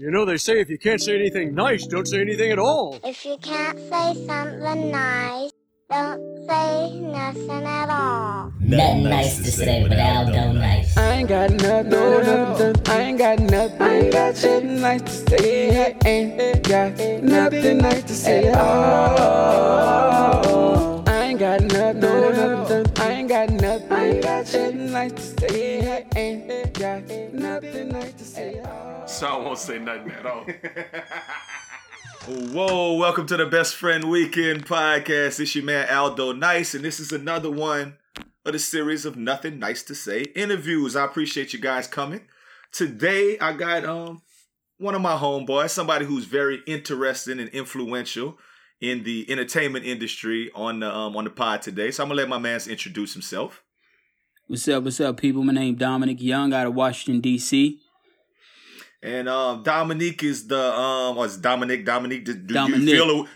You know, they say if you can't say anything nice, don't say anything at all. If you can't say something nice, don't say nothing at all. Nothing nice to say without no nice. I ain't got nothing, I ain't got nothing. I ain't got shit nice to say. I ain't got nothing nice to say at all. I ain't got nothing, I ain't got nothing. I ain't got shit nice to say. I ain't got nothing nice to say at all. So I won't say nothing at all. Whoa, welcome to the Best Friend Weekend podcast. It's your man Aldo Nice, and this is another one of the series of Nothing Nice to Say interviews. I appreciate you guys coming. Today, I got one of my homeboys, somebody who's very interesting and influential in the entertainment industry on the pod today. So I'm going to let my man introduce himself. What's up, people? My name is Dominic Young out of Washington, D.C., and Dominic is the Dominic. Dominic. Do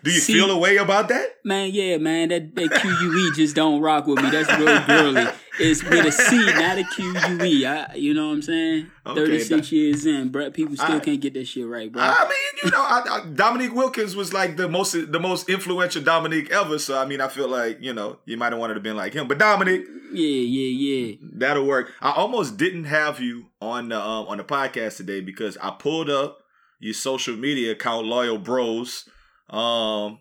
you feel a way about that? Man, yeah, man. That QUE just don't rock with me. That's real girly. It's with a C, not a QUE. You know what I'm saying? Okay, 36 years in, bro, people still can't get that shit right, bro. I mean, you know, Dominique Wilkins was like the most influential Dominique ever. So I mean, I feel like, you know, you might have wanted to have been like him, but Dominic. Yeah. That'll work. I almost didn't have you on the podcast today because I pulled up your social media account, Loyal Bros, and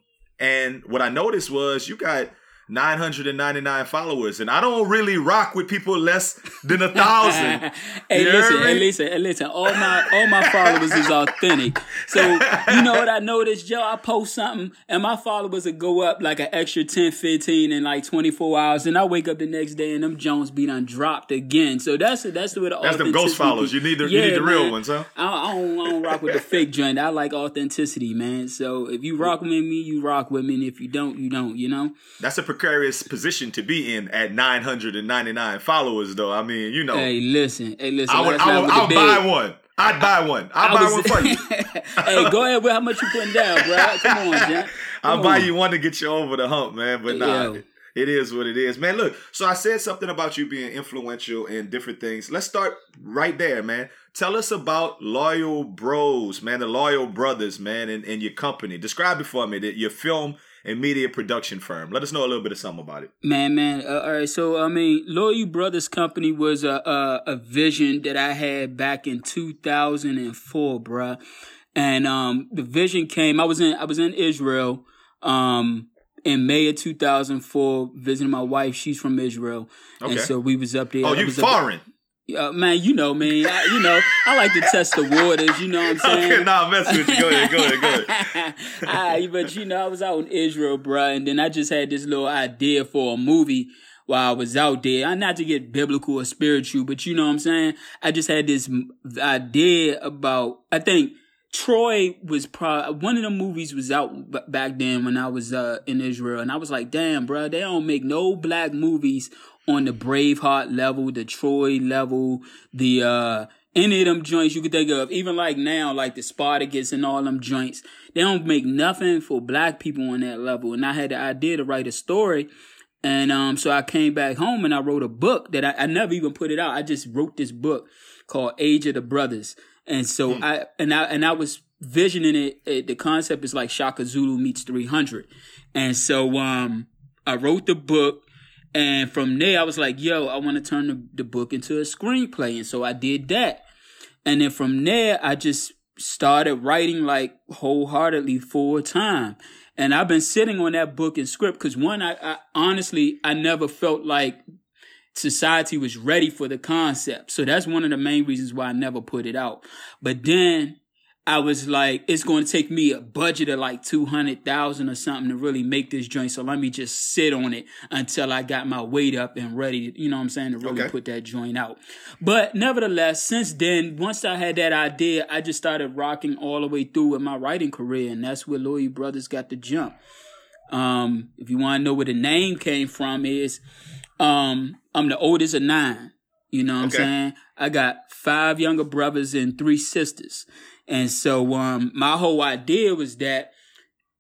what I noticed was you got 999 followers, and I don't really rock with people less than 1,000. Hey, listen. All my followers is authentic. So you know what I noticed, Joe? I post something, and my followers will go up like an extra 10, 15, in like 24 hours, and I wake up the next day, and them Jones be done dropped again. So that's the way that's them ghost followers. You need the real ones, huh? I don't rock with the fake joint. I like authenticity, man. So if you rock with me, you rock with me, and if you don't, you don't. You know. That's a precarious position to be in at 999 followers, though. I mean, you know. Hey, listen. I'd buy one for you. Hey, go ahead with how much you putting down, bro. Come on, Jack. I'll buy you one to get you over the hump, man. But nah, it is what it is, man. Look, so I said something about you being influential and different things. Let's start right there, man. Tell us about Loyal Bros, man, the Loyal Brothers, man, and your company. Describe it for me, your film and media production firm. Let us know a little bit of something about it. Man. All right. So, I mean, Loyal Brothers Company was a vision that I had back in 2004, bruh. And the vision came. I was in Israel in May of 2004 visiting my wife. She's from Israel. Okay. And so we was up there. Oh, you foreign. Man, you know me. I like to test the waters. You know what I'm saying? Okay, nah, I'm messing with you. Go ahead. But I was out in Israel, bruh, and then I just had this little idea for a movie while I was out there. Not to get biblical or spiritual, but you know what I'm saying? I just had this idea about, I think Troy was probably, one of the movies was out back then when I was in Israel, and I was like, damn, bruh, they don't make no black movies on the Braveheart level, the Troy level, the any of them joints you could think of, even like now, like the Spartacus and all them joints. They don't make nothing for black people on that level. And I had the idea to write a story. And so I came back home and I wrote a book that I never even put it out. I just wrote this book called Age of the Brothers. And so I was visioning it. The concept is like Shaka Zulu meets 300. And so I wrote the book. And from there, I was like, yo, I want to turn the book into a screenplay. And so I did that. And then from there, I just started writing like wholeheartedly full time. And I've been sitting on that book and script because one, I honestly, I never felt like society was ready for the concept. So that's one of the main reasons why I never put it out. But then I was like, it's going to take me a budget of like $200,000 or something to really make this joint. So let me just sit on it until I got my weight up and ready, you know what I'm saying, to really put that joint out. But nevertheless, since then, once I had that idea, I just started rocking all the way through with my writing career. And that's where Loyal Brothers got the jump. If you want to know where the name came from is, I'm the oldest of 9. You know what I'm saying? I got 5 younger brothers and 3 sisters. And so my whole idea was that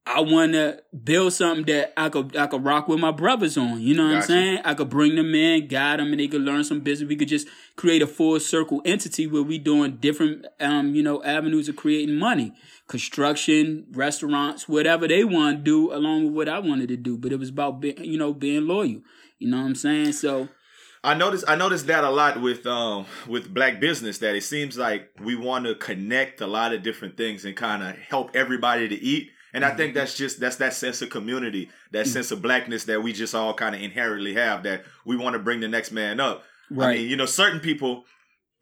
I want to build something that I could rock with my brothers on. You know what I'm saying? I could bring them in, guide them, and they could learn some business. We could just create a full circle entity where we doing different, avenues of creating money. Construction, restaurants, whatever they want to do along with what I wanted to do. But it was about, being loyal. You know what I'm saying? So I noticed that a lot with black business, that it seems like we want to connect a lot of different things and kind of help everybody to eat. And I think that's that sense of community, that sense of blackness that we just all kind of inherently have, that we want to bring the next man up. Right. I mean, certain people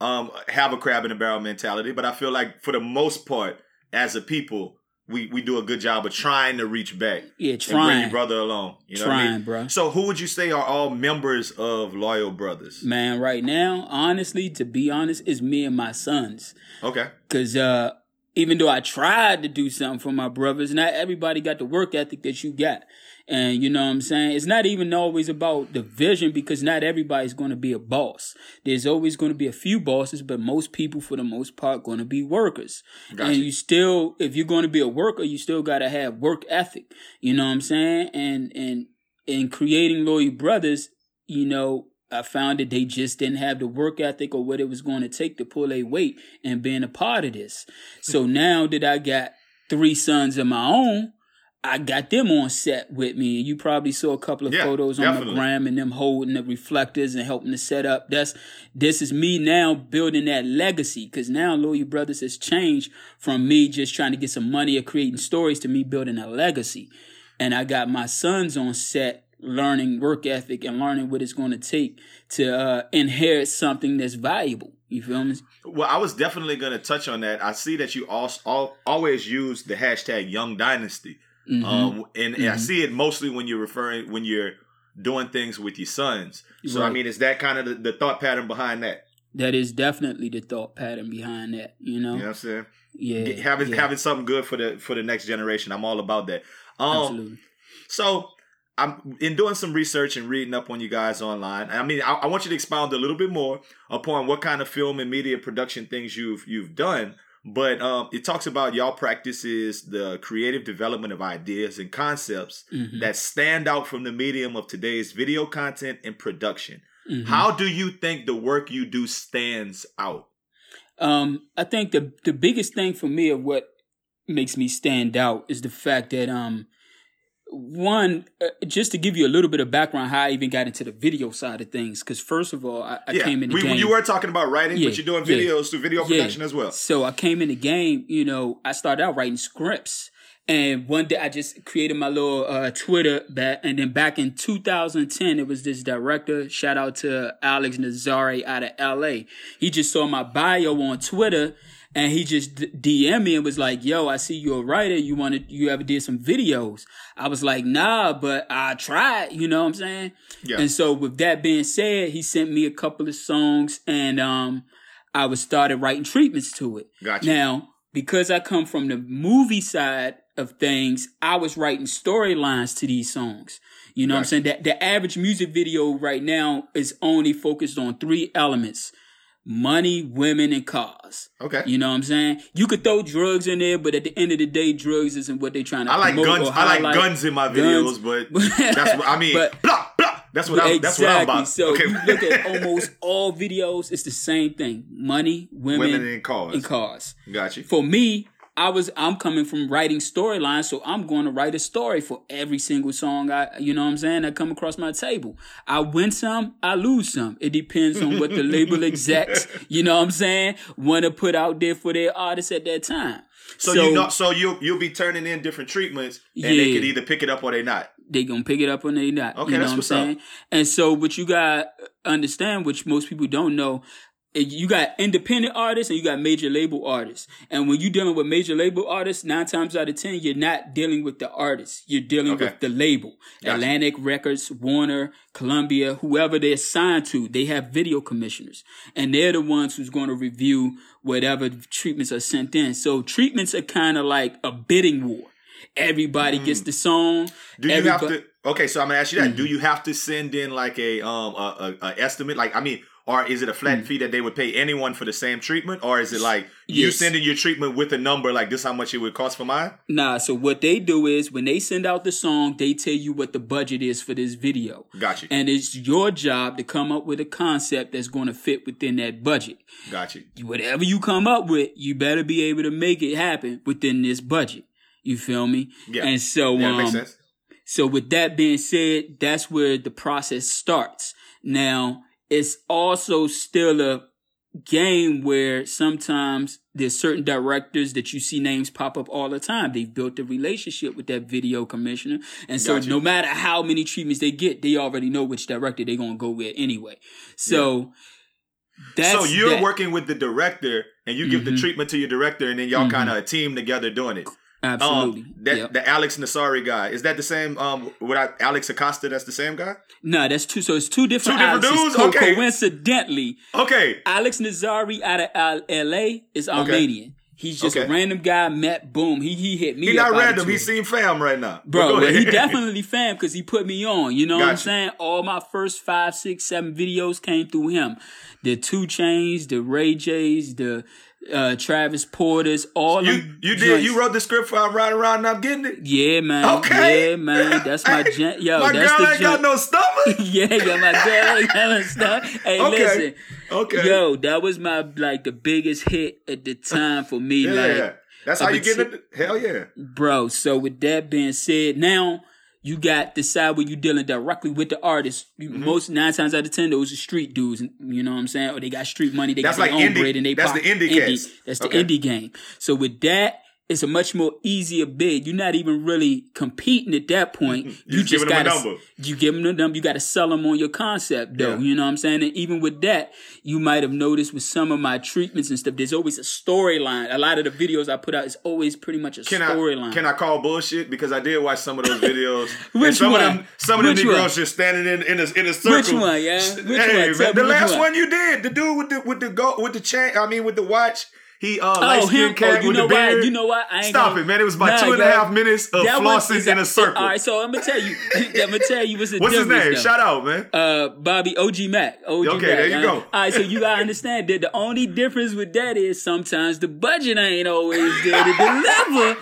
have a crab in a barrel mentality, but I feel like for the most part, as a people, we do a good job of trying to reach back. Yeah, trying. And bring your brother along. You know what I mean? So who would you say are all members of Loyal Brothers? Man, right now, honestly, to be honest, it's me and my sons. Okay. Because, even though I tried to do something for my brothers, not everybody got the work ethic that you got. And you know what I'm saying? It's not even always about the vision, because not everybody's going to be a boss. There's always going to be a few bosses, but most people, for the most part, going to be workers. Gotcha. And you still, if you're going to be a worker, you still got to have work ethic. You know what I'm saying? And in creating Loyal Brothers, I found that they just didn't have the work ethic or what it was going to take to pull their weight and being a part of this. So now that I got 3 sons of my own, I got them on set with me. You probably saw a couple of photos on the gram and them holding the reflectors and helping to set up. This is me now building that legacy, because now Loyal Brothers has changed from me just trying to get some money or creating stories to me building a legacy. And I got my sons on set learning work ethic and learning what it's going to take to inherit something that's valuable. You feel me? Well, I was definitely going to touch on that. I see that you always use the hashtag Young Dynasty. Mm-hmm. I see it mostly when you're doing things with your sons. So, I mean, is that kind of the thought pattern behind that? That is definitely the thought pattern behind that, You know what I'm saying? Yeah. Having something good for the next generation. I'm all about that. Absolutely. So, I'm in doing some research and reading up on you guys online. I mean, I want you to expound a little bit more upon what kind of film and media production things you've done. But it talks about y'all practices the creative development of ideas and concepts that stand out from the medium of today's video content and production. Mm-hmm. How do you think the work you do stands out? I think the biggest thing for me of what makes me stand out is the fact that one, just to give you a little bit of background, how I even got into the video side of things. Because first of all, I came in the game. You were talking about writing, but you're doing videos through video production as well. So I came in the game, I started out writing scripts. And one day I just created my little Twitter. And then back in 2010, it was this director, shout out to Alex Nazari out of LA. He just saw my bio on Twitter. And he just DM'd me and was like, yo, I see you're a writer. You ever did some videos? I was like, nah, but I tried. You know what I'm saying? Yeah. And so with that being said, he sent me a couple of songs and I started writing treatments to it. Gotcha. Now, because I come from the movie side of things, I was writing storylines to these songs. You know what I'm saying? The average music video right now is only focused on 3 elements. Money, women, and cars. Okay. You know what I'm saying? You could throw drugs in there, but at the end of the day, drugs isn't what they're trying to promote. I like guns in my videos, but that's what I mean. That's what I'm about. So you look at almost all videos, it's the same thing. Money, women and cars. Gotcha. For me, I'm coming from writing storylines, so I'm going to write a story for every single song I come across my table. I win some, I lose some. It depends on what the label execs, want to put out there for their artists at that time. So you'll be turning in different treatments, and they could either pick it up or they not. They gonna pick it up or they not. Okay, that's what's up. And so what you gotta understand, which most people don't know. You got independent artists and you got major label artists. And when you're dealing with major label artists, 9 times out of 10, you're not dealing with the artists. You're dealing with the label. Gotcha. Atlantic Records, Warner, Columbia, whoever they're signed to, they have video commissioners. And they're the ones who's going to review whatever treatments are sent in. So treatments are kind of like a bidding war. Everybody gets the song. Do you have to... Okay, so I'm going to ask you that. Do you have to send in like a estimate? Like, I mean... Or is it a flat fee that they would pay anyone for the same treatment? Or is it like you sending your treatment with a number, like this is how much it would cost for mine? Nah, so what they do is when they send out the song, they tell you what the budget is for this video. Got you. And it's your job to come up with a concept that's going to fit within that budget. Got you. Whatever you come up with, you better be able to make it happen within this budget. You feel me? Yeah. And so, that makes sense. So with that being said, that's where the process starts. Now, it's also still a game where sometimes there's certain directors that you see names pop up all the time. They've built a relationship with that video commissioner. And so no matter how many treatments they get, they already know which director they're going to go with anyway. So that's working with the director and you give the treatment to your director and then y'all kind of a team together doing it. Absolutely. The Alex Nazari guy, is that the same? Alex Acosta, that's the same guy? No, that's two. So it's two different Alexes. Okay. Coincidentally, okay. Alex Nazari out of LA is Armenian. Okay. He's just a random guy. Met, boom. He hit me. He's not random. He seem fam right now, bro. Well, he definitely fam because he put me on. You know what I'm saying? All my first 5, 6, 7 videos came through him. The 2 Chainz, the Ray J's, the Travis Porter's, all you wrote the script for I'm Riding Around and I'm Getting It? Yeah, man. Okay. Yeah, man. That's my gent. Yo, my that's girl the ain't got no stomach? Yeah, my girl ain't got no stomach. Hey, listen. Okay. Yo, that was my, like, the biggest hit at the time for me. That's how you get it? Hell yeah. Bro, so with that being said, now you got the side where you're dealing directly with the artist. Most 9 times out of 10, those are street dudes. You know what I'm saying? Or they got street money. They got their own bread and they pop. That's the indie case. That's the indie game. So with that, it's a much more easier bid. You're not even really competing at that point. You just got you give them a number. You got to sell them on your concept, though. Yeah. You know what I'm saying? And even with that, you might have noticed with some of my treatments and stuff, there's always a storyline. A lot of the videos I put out is always pretty much a storyline. Can I call bullshit? Because I did watch some of those videos. Some of the Negroes just standing in a circle. Which one? Yeah. The last one you did, the dude with the watch. He him! Oh, you know why? You know what? Stop it, man! It was about 2.5 minutes of flossing in a circle. All right, so I'm gonna tell you. What's his name? Though. Shout out, man. Bobby OG Mac. There you go. All right, so you gotta understand that the only difference with that is sometimes the budget ain't always there to deliver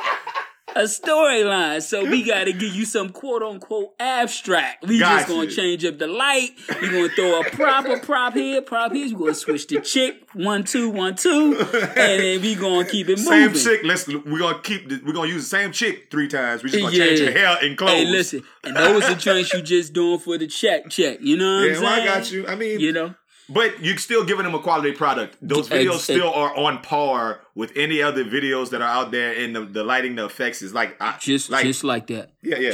a storyline, so we gotta give you some quote unquote abstract. We just gonna change up the light. We gonna throw a prop here. We gonna switch the chick 1, 2, 1, 2, and then we gonna keep it moving. Same chick. We're gonna use the same chick 3 times. We just gonna change your hair and clothes. Hey, listen, and those are drinks you just doing for the check. You know what I'm saying? Well, I got you. I mean, you know. But you're still giving them a quality product. Those videos still are on par with any other videos that are out there, and the lighting, the effects is just like that. Yeah.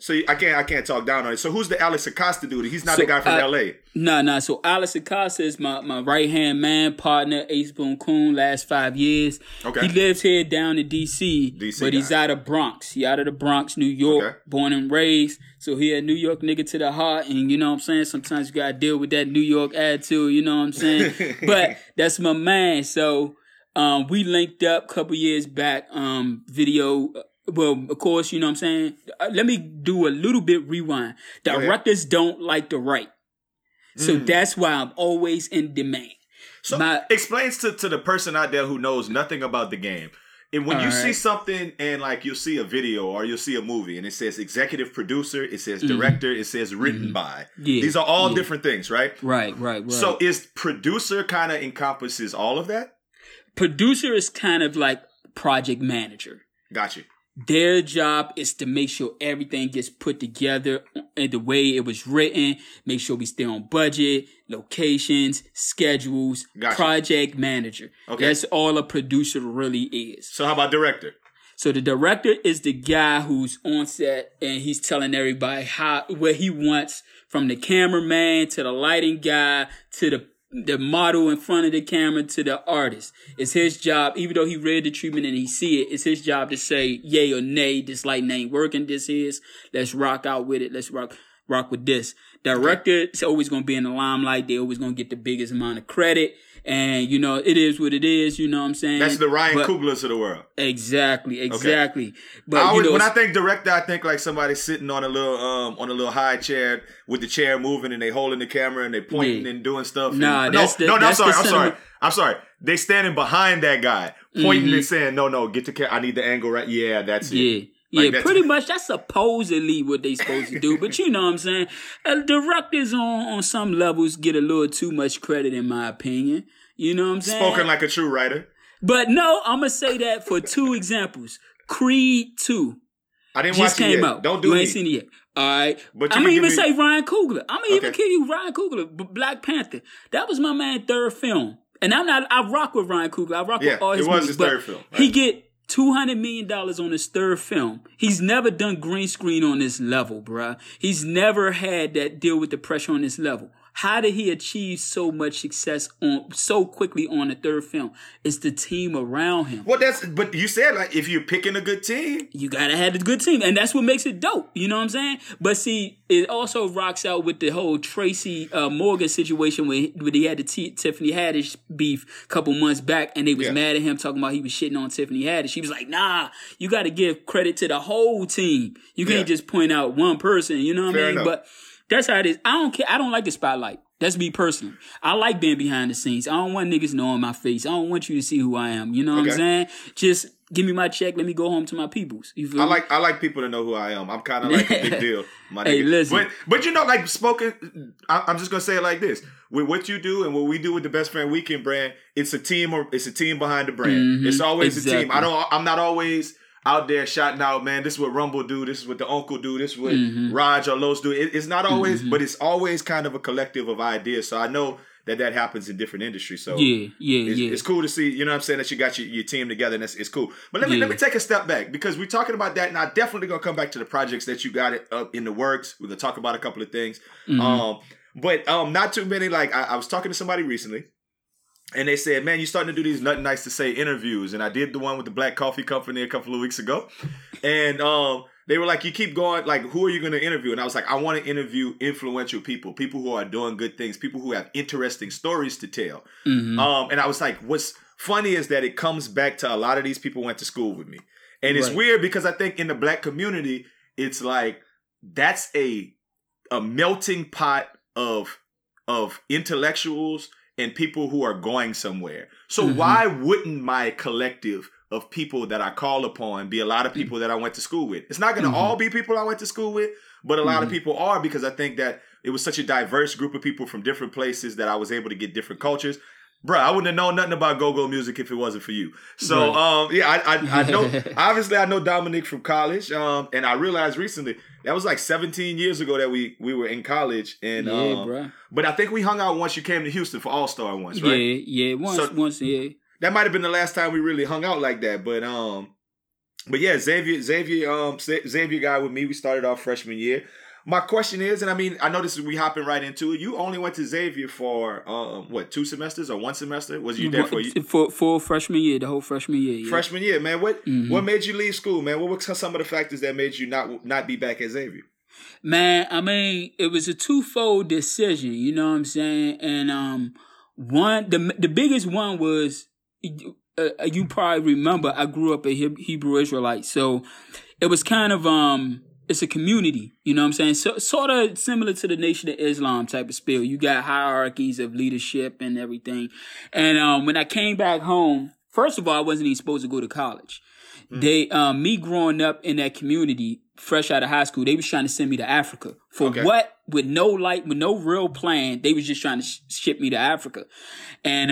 So I can't talk down on it. So who's the Alex Acosta dude? He's not the guy from L.A. Nah. So Alex Acosta is my right-hand man, partner, Ace Boon Coon, last 5 years. Okay. He lives here down in D.C., but he's out of Bronx. He out of the Bronx, New York, born and raised. So he a New York nigga to the heart, and you know what I'm saying? Sometimes you got to deal with that New York attitude, you know what I'm saying? But that's my man. So we linked up a couple years back, video. Well, of course, you know what I'm saying? Let me do a little bit rewind. Directors don't like to write. So that's why I'm always in demand. So explains to the person out there who knows nothing about the game. And when see something and like you'll see a video or you'll see a movie and it says executive producer, it says director, it says written by. Yeah. These are all different things, right? Right. So is producer kind of encompasses all of that? Producer is kind of like project manager. Got you. Their job is to make sure everything gets put together in the way it was written, make sure we stay on budget, locations, schedules, project manager. Okay. That's all a producer really is. So how about director? So the director is the guy who's on set and he's telling everybody what he wants, from the cameraman to the lighting guy to the model in front of the camera to the artist. It's his job, even though he read the treatment and he see it, it's his job to say yay or nay, this lighting ain't working, this is, let's rock out with it, let's rock with this. Director is always going to be in the limelight. They're always going to get the biggest amount of credit. And, you know, it is what it is, you know what I'm saying? That's the Ryan Cooglers of the world. Exactly, exactly. Okay. But I always, you know, when I think director, I think like somebody sitting on a little high chair with the chair moving and they holding the camera and they pointing and doing stuff. Nah, and, I'm sorry. They standing behind that guy, pointing and saying, no, get the camera. I need the angle right. Yeah, that's it. Like pretty much that's supposedly what they supposed to do. But you know what I'm saying? Directors on some levels get a little too much credit in my opinion. You know what I'm saying? Spoken like a true writer. But no, I'm going to say that for two examples. Creed 2. I didn't watch it yet. Don't do it. You ain't seen it yet. All right. But I'm going to even say Ryan Coogler. I'm going to even kill you Ryan Coogler, Black Panther. That was my man's third film. And I rock with Ryan Coogler. I rock with all his movies. It was his third film. Right? He get $200 million on his third film. He's never done green screen on this level, bruh. He's never had that deal with the pressure on this level. How did he achieve so much success so quickly on the third film? It's the team around him. Well, but you said like if you're picking a good team, you gotta have a good team, and that's what makes it dope. You know what I'm saying? But see, it also rocks out with the whole Tracy Morgan situation when he had the Tiffany Haddish beef a couple months back, and they was mad at him talking about he was shitting on Tiffany Haddish. She was like, "Nah, you gotta give credit to the whole team. You can't just point out one person." You know what I mean? Enough. But that's how it is. I don't care. I don't like the spotlight. That's me personally. I like being behind the scenes. I don't want niggas knowing my face. I don't want you to see who I am. You know what I'm saying? Just give me my check. Let me go home to my peoples. You feel I like people to know who I am. I'm kind of like a big deal. My hey, nigga. Listen. But you know, like spoken, I'm just going to say it like this. With what you do and what we do with the Best Friend Weekend brand, it's a team or it's a team behind the brand. Mm-hmm. It's always a team. I'm not always out there shouting out, man, this is what Rumble do, this is what the Uncle do, this is what Raj or Los do. It's not always, but it's always kind of a collective of ideas. So I know that happens in different industries. So it's cool to see, you know what I'm saying, that you got your team together, and it's cool. But let me take a step back, because we're talking about that, and I'm definitely going to come back to the projects that you got it up in the works. We're going to talk about a couple of things. But not too many, like I was talking to somebody recently, and they said, man, you're starting to do these nothing nice to say interviews. And I did the one with the Black Coffee Company a couple of weeks ago. And they were like, you keep going, like, who are you going to interview? And I was like, I want to interview influential people, people who are doing good things, people who have interesting stories to tell. And I was like, what's funny is that it comes back to a lot of these people went to school with me. And it's weird because I think in the Black community, it's like, that's a melting pot of intellectuals and people who are going somewhere. So why wouldn't my collective of people that I call upon be a lot of people that I went to school with? It's not going to all be people I went to school with, but a lot of people are, because I think that it was such a diverse group of people from different places that I was able to get different cultures. Bro, I wouldn't have known nothing about go-go music if it wasn't for you. So, I know, obviously I know Dominic from college. And I realized recently, that was like 17 years ago that we were in college. And, but I think we hung out once you came to Houston for All-Star once, right? Once. That might've been the last time we really hung out like that. But yeah, Xavier guy with me, we started our freshman year. My question is, and I mean, I know this is, we hopping right into it. You only went to Xavier for, 2 semesters or 1 semester? Was you there for full freshman year, the whole freshman year. Yeah. Freshman year, man. What made you leave school, man? What were some of the factors that made you not be back at Xavier? Man, I mean, it was a twofold decision, you know what I'm saying? And one, the biggest one was, you probably remember, I grew up a Hebrew Israelite. So it was kind of... it's a community, you know what I'm saying? So, sort of similar to the Nation of Islam type of spiel. You got hierarchies of leadership and everything. And when I came back home, first of all, I wasn't even supposed to go to college. They, me growing up in that community, fresh out of high school, they was trying to send me to Africa. For what? With no light, with no real plan, they was just trying to ship me to Africa. And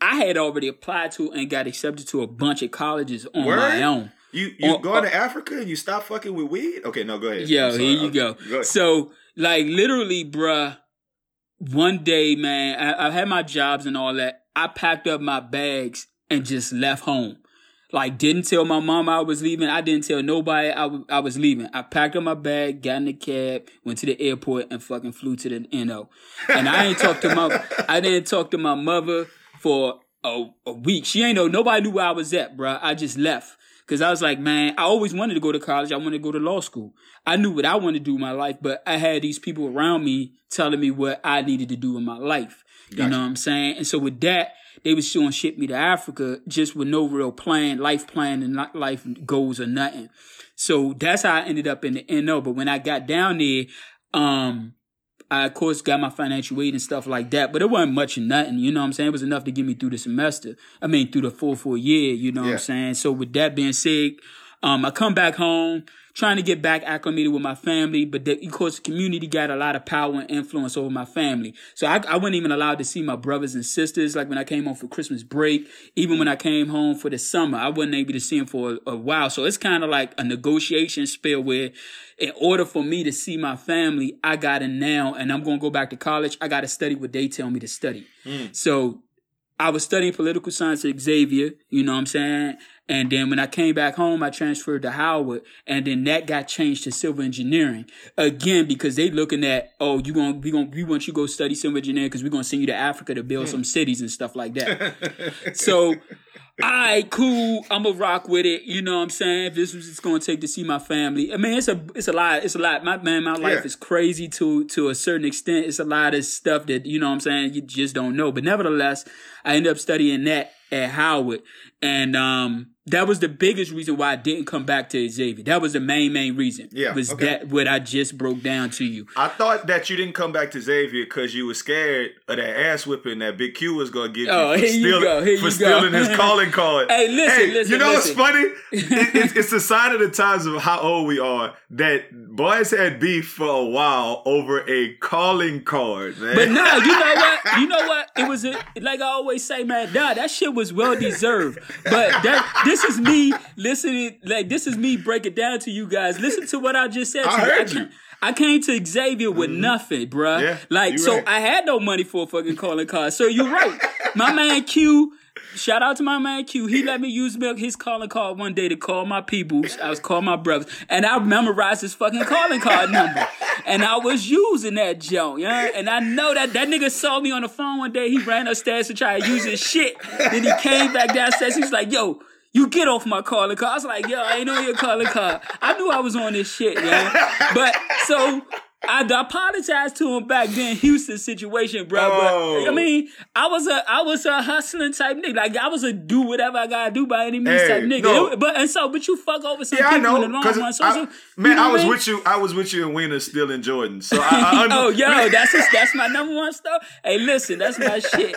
I had already applied to and got accepted to a bunch of colleges on my own. You going to Africa and you stop fucking with weed? Okay, no, go ahead. Yeah, here you go. So, like, literally, bruh, one day, man, I had my jobs and all that. I packed up my bags and just left home. Like, didn't tell my mom I was leaving. I didn't tell nobody I was leaving. I packed up my bag, got in the cab, went to the airport, and fucking flew to the NO. And I didn't talk to my mother for a week. She ain't know. Nobody knew where I was at, bruh. I just left. Because I was like, man, I always wanted to go to college. I wanted to go to law school. I knew what I wanted to do in my life, but I had these people around me telling me what I needed to do in my life. Gotcha. You know what I'm saying? And so with that, they was showing Ship Me to Africa just with no real plan, life plan and life goals or nothing. So that's how I ended up in the NO. But when I got down there, I, of course, got my financial aid and stuff like that, but it wasn't much or nothing, you know what I'm saying? It was enough to get me through the semester. I mean, through the full year, you know what I'm saying? So with that being said, I come back home, trying to get back acclimated with my family, but of course, the community got a lot of power and influence over my family. So I wasn't even allowed to see my brothers and sisters, like when I came home for Christmas break, even when I came home for the summer, I wasn't able to see them for a while. So it's kind of like a negotiation spell where in order for me to see my family, I got in now and I'm going to go back to college. I got to study what they tell me to study. So I was studying political science at Xavier, you know what I'm saying? And then when I came back home, I transferred to Howard, and then that got changed to civil engineering. Again, because they looking at, oh, we want you to go study civil engineering because we're going to send you to Africa to build some cities and stuff like that. So, all right, cool. I'm going to rock with it. You know what I'm saying? This was it's going to take to see my family. I mean, it's a lot. It's a lot. My life is crazy to a certain extent. It's a lot of stuff that, you know what I'm saying, you just don't know. But nevertheless, I ended up studying that at Howard. And that was the biggest reason why I didn't come back to Xavier. That was the main reason. Yeah, was that what I just broke down to you. I thought that you didn't come back to Xavier because you were scared of that ass whipping that Big Q was going to give you for stealing his calling card. Hey, listen. You know what's funny? It's a sign of the times of how old we are that boys had beef for a while over a calling card, man. But no, you know what? It was, like I always say, man, that shit was well deserved. But this is me listening, like this is me breaking down to you guys. Listen to what I just said. I came to Xavier with nothing, bruh. Yeah, I had no money for a fucking calling card. So you're right. My man Q, shout out to my man Q. He let me use his calling card one day to call my people. I was calling my brothers. And I memorized his fucking calling card number. And I was using that junk, yeah? And I know that nigga saw me on the phone one day. He ran upstairs to try to use his shit. Then he came back downstairs. He was like, yo, you get off my calling card. I was like, yo, I ain't on your calling card. I knew I was on this shit, yeah? But so... I apologized to him back then, Houston situation, bro. Oh. But, I mean, I was a hustling type nigga. Like I was a do whatever I gotta do by any means type nigga. No. But you fuck over some people in the long run. I was with you in Wiener, still in Jordan. So that's my number one stuff. Hey, listen, that's my shit.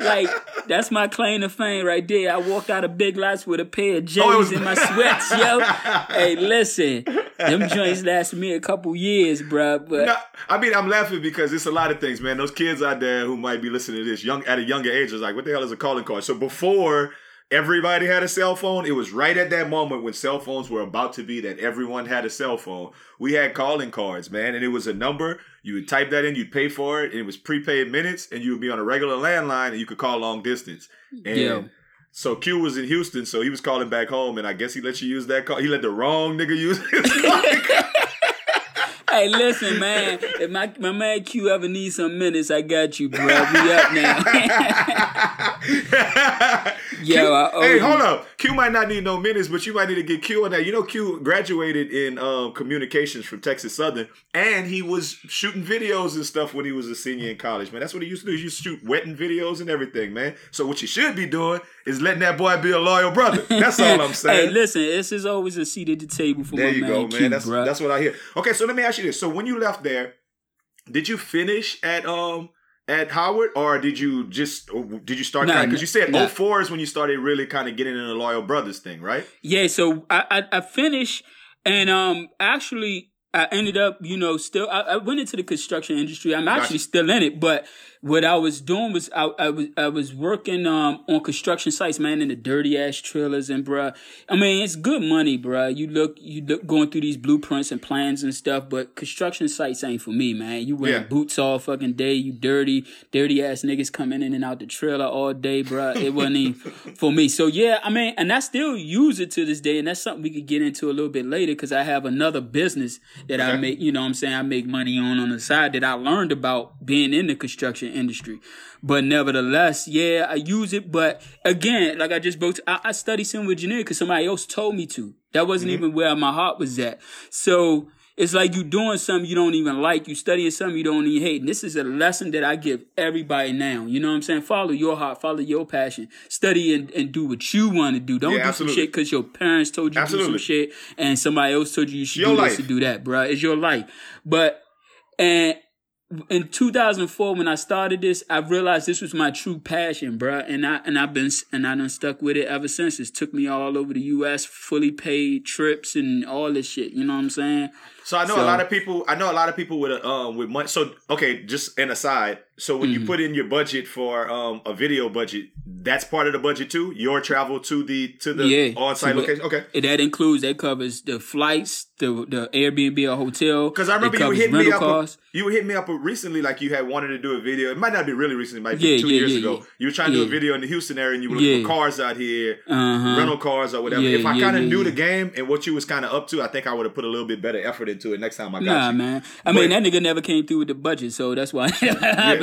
Like that's my claim to fame right there. I walked out of Big Lots with a pair of J's in my sweats, yo. Hey, listen, them joints last me a couple years, bro. But no, I mean, I'm laughing because it's a lot of things, man. Those kids out there who might be listening to this at a younger age is like, what the hell is a calling card? So before everybody had a cell phone, it was right at that moment when cell phones were about to be that everyone had a cell phone. We had calling cards, man, and it was a number. You would type that in, you'd pay for it, and it was prepaid minutes, and you would be on a regular landline, and you could call long distance. And so Q was in Houston, so he was calling back home, and I guess he let you use that call. He let the wrong nigga use his calling card. Hey, listen, man, if my man Q ever needs some minutes, I got you, bro. We up now. Hold up. Q might not need no minutes, but you might need to get Q on that. You know, Q graduated in communications from Texas Southern, and he was shooting videos and stuff when he was a senior in college, man. That's what he used to do. He used to shoot wedding videos and everything, man. So what you should be doing is letting that boy be a loyal brother. That's all I'm saying. Hey, listen, this is always a seat at the table for my man Q, bro. There you go, man. That's what I hear. Okay, so let me ask you. So when you left there, did you finish at Howard, or did you start? Because you said 2004 is when you started really kind of getting into the Loyal Brothers thing, right? Yeah. So I finished, and actually I ended up, you know, still I went into the construction industry. I'm actually still in it, but what I was doing was I was working on construction sites, man, in the dirty ass trailers, and bruh, I mean, it's good money, bruh. You look going through these blueprints and plans and stuff, but construction sites ain't for me, man. You wearing boots all fucking day, you dirty ass niggas coming in and out the trailer all day, bruh. It wasn't even for me. So yeah, I mean, and I still use it to this day, and that's something we could get into a little bit later because I have another business that I make, you know what I'm saying, I make money on the side that I learned about being in the construction industry. But nevertheless, yeah, I use it. But again, like I just spoke to, I studied civil engineering because somebody else told me to. That wasn't even where my heart was at. So It's like you doing something you don't even like. You studying something you don't even hate. And this is a lesson that I give everybody now. You know what I'm saying? Follow your heart. Follow your passion. Study and do what you want to do. Don't do some shit because your parents told you to do some shit and somebody else told you you should do this to do that, bro. It's your life. But, and in 2004, when I started this, I realized this was my true passion, bro. And I've done stuck with it ever since. It took me all over the U.S., fully paid trips and all this shit. You know what I'm saying? So I know a lot of people. I know a lot of people with money. So okay, just an aside. So when you put in your budget for a video budget, that's part of the budget too. Your travel to the on-site location. Okay, that covers the flights, the Airbnb or hotel. Because I remember you were hitting me up recently, like you had wanted to do a video. It might not be really recently. It might be 2 years ago. Yeah. You were trying to do a video in the Houston area, and you were looking for cars out here, rental cars or whatever. If I kind of knew the game and what you was kind of up to, I think I would have put a little bit better effort into it next time I got you. Nah, man. I mean, that nigga never came through with the budget, so that's why.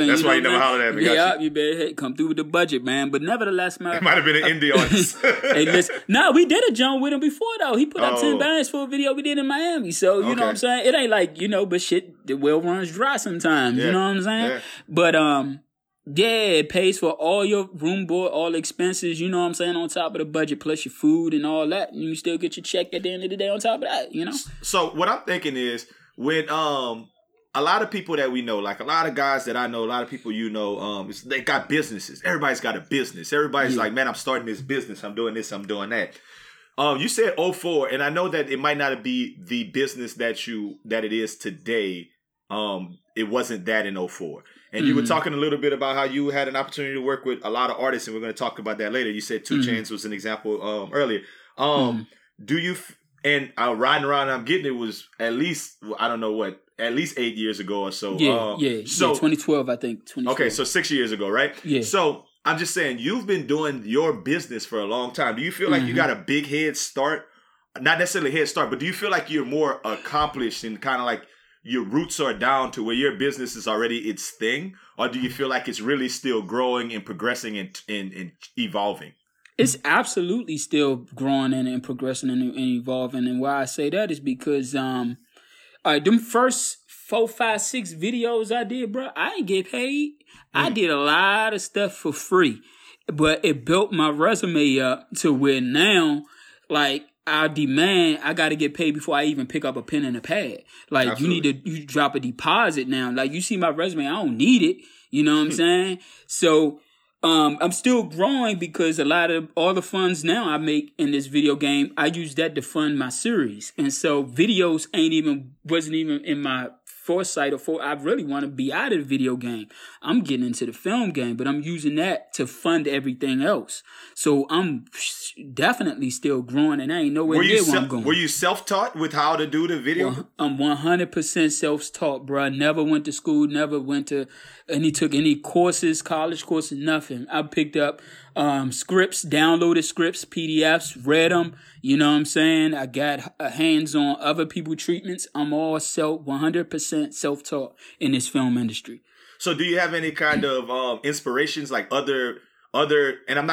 That's why you never hollered at me. Yeah, you better come through with the budget, man. But nevertheless, man. It might have been an indie artist. Hey, listen. No, we did a joint with him before, though. He put out 10 bands for a video we did in Miami. So, you know what I'm saying? It ain't like, but shit, the well runs dry sometimes. Yeah. You know what I'm saying? Yeah. But, it pays for all your room board, all expenses, you know what I'm saying, on top of the budget, plus your food and all that. And you still get your check at the end of the day on top of that, you know? So what I'm thinking is when a lot of people that we know, like a lot of guys that I know, a lot of people you know, they got businesses. Everybody's got a business. Everybody's like, man, I'm starting this business. I'm doing this. I'm doing that. You said 04, and I know that it might not be the business that it is today. It wasn't that in 04. And you were talking a little bit about how you had an opportunity to work with a lot of artists, and we're going to talk about that later. You said 2 Chainz was an example earlier. Do you Riding Around I'm Getting It was at least, I don't know what, at least 8 years ago or so. So 2012, I think. 2012. Okay, so 6 years ago, right? Yeah. So I'm just saying, you've been doing your business for a long time. Do you feel like you got a big head start? Not necessarily head start, but do you feel like you're more accomplished and kind of like, your roots are down to where your business is already its thing, or do you feel like it's really still growing and progressing and evolving? It's absolutely still growing and progressing and evolving. And why I say that is because them first 4, 5, 6 videos I did, bro, I didn't get paid. I did a lot of stuff for free, but it built my resume up to where now, like, I got to get paid before I even pick up a pen and a pad. Like, you drop a deposit now. Like, you see my resume, I don't need it. You know what I'm saying? So, I'm still growing because a lot of all the funds now I make in this video game, I use that to fund my series. And so videos wasn't even in my foresight I really want to be out of the video game. I'm getting into the film game, but I'm using that to fund everything else. So I'm definitely still growing, and I ain't nowhere near where I'm going. Were you self-taught with how to do the video? I'm 100% self-taught, bro. Never went to school, took any courses, college courses, nothing. I picked up scripts, downloaded scripts, PDFs, read them. You know what I'm saying? I got hands on other people treatments. I'm all 100% self-taught in this film industry. So do you have any kind of inspirations, like other, and I'm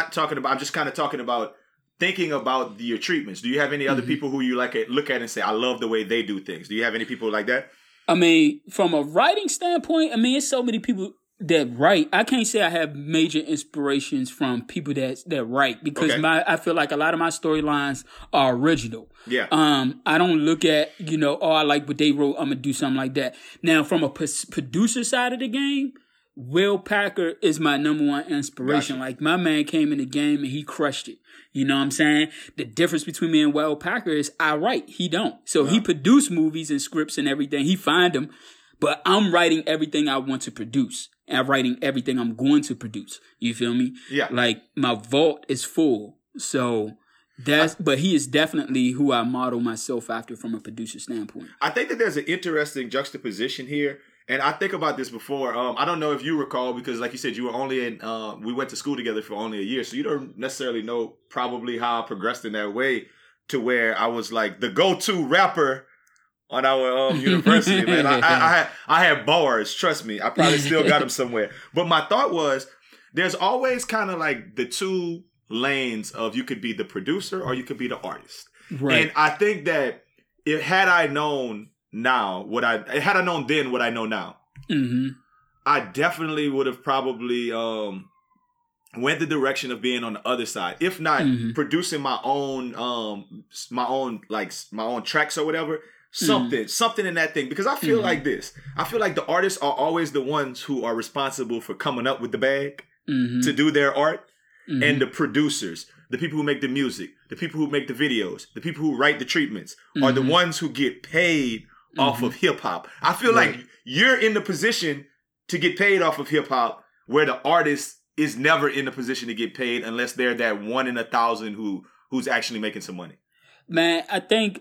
just kind of talking about thinking about your treatments. Do you have any other people who you like look at and say, I love the way they do things? Do you have any people like that? I mean, from a writing standpoint, it's so many people that write. I can't say I have major inspirations from people that write because I feel like a lot of my storylines are original. Yeah. I don't look at, I like what they wrote, I'm going to do something like that. Now, from a producer side of the game, Will Packer is my number one inspiration. Gotcha. Like, my man came in the game and he crushed it. You know what I'm saying? The difference between me and Will Packer is I write. He don't. So he produced movies and scripts and everything. He find them. But I'm writing everything I want to produce. And I'm writing everything I'm going to produce. You feel me? Yeah. Like, my vault is full. So but he is definitely who I model myself after from a producer standpoint. I think that there's an interesting juxtaposition here. And I think about this before. I don't know if you recall, because like you said, you were only we went to school together for only a year. So you don't necessarily know probably how I progressed in that way to where I was like the go-to rapper on our university, man. I had bars, trust me. I probably still got them somewhere. But my thought was, there's always kind of like the two lanes of you could be the producer or you could be the artist. Right. And I think that had I known now, had I known then what I know now, mm-hmm. I definitely would have probably went the direction of being on the other side, if not mm-hmm. producing my own tracks or whatever. Something in that thing, because I feel mm-hmm. like this. I feel like the artists are always the ones who are responsible for coming up with the bag mm-hmm. to do their art, mm-hmm. and the producers, the people who make the music, the people who make the videos, the people who write the treatments, mm-hmm. are the ones who get paid mm-hmm. off of hip hop. I feel right. like you're in the position to get paid off of hip hop, where the artist is never in the position to get paid unless they're that 1 in 1,000 who's actually making some money. Man, I think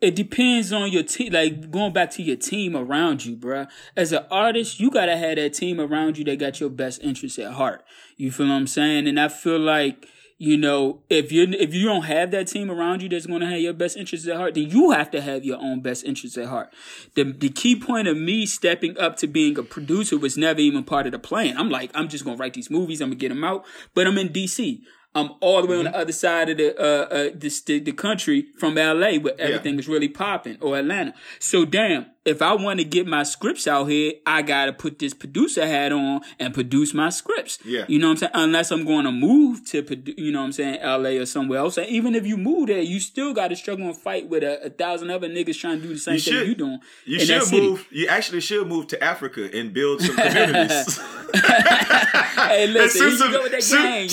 it depends on your team, like going back to your team around you, bruh. As an artist, you gotta have that team around you that got your best interests at heart. You feel what I'm saying? And I feel like, you know, if you don't have that team around you that's gonna have your best interests at heart, then you have to have your own best interests at heart. The key point of me stepping up to being a producer was never even part of the plan. I'm like, I'm just gonna write these movies, I'm gonna get them out, but I'm in DC. I'm all the way mm-hmm. on the other side of the country from L.A., where everything is really popping, or Atlanta. So, damn, if I want to get my scripts out here, I got to put this producer hat on and produce my scripts. Yeah. You know what I'm saying? Unless I'm going to move to, you know what I'm saying, L.A. or somewhere else. And even if you move there, you still got to struggle and fight with 1,000 other niggas trying to do the same thing you doing. You should move. You actually should move to Africa and build some communities. Hey, listen, you go with that gang.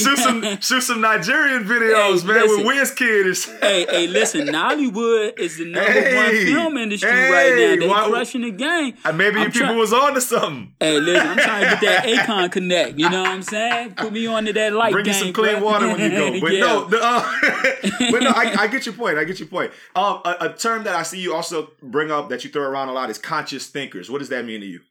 Shoot some Nigerian videos, hey, man, listen, with Wizkid and shit. Hey, listen, Nollywood is the number one film industry right now. They crushing the game. Maybe people was on to something. Hey, listen, I'm trying to get that Akon connect. You know what I'm saying? Put me on to that light Bring gang, you some clean water when you go. But I get your point. A term that I see you also bring up that you throw around a lot is conscious thinkers. What does that mean to you?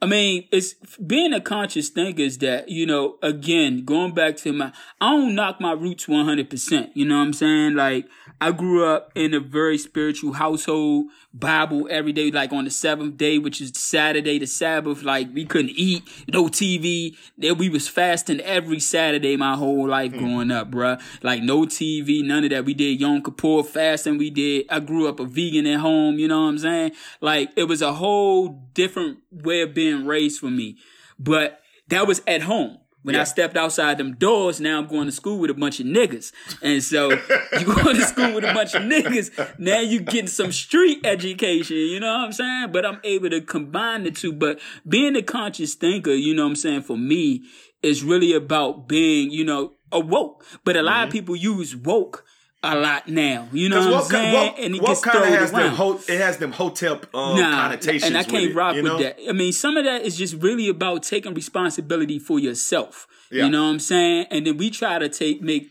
I mean, it's being a conscious thinker is that, you know, again, going back to I don't knock my roots 100%. You know what I'm saying? Like, I grew up in a very spiritual household, Bible every day, like on the seventh day, which is Saturday, the Sabbath. Like, we couldn't eat, no TV. We was fasting every Saturday my whole life growing up, bruh. Like, no TV, none of that. We did Yom Kippur fasting. I grew up a vegan at home, you know what I'm saying? Like, it was a whole different way of being raised for me, but that was at home. When I stepped outside them doors, now I'm going to school with a bunch of niggas. And so you going to school with a bunch of niggas, now you getting some street education, you know what I'm saying? But I'm able to combine the two. But being a conscious thinker, you know what I'm saying, for me, is really about being, you know, awoke. But a lot of people use woke a lot now, you know what I'm saying? Woke kind of has them hotep connotations. And I can't rock with that. I mean, some of that is just really about taking responsibility for yourself. Yeah. You know what I'm saying? And then we try to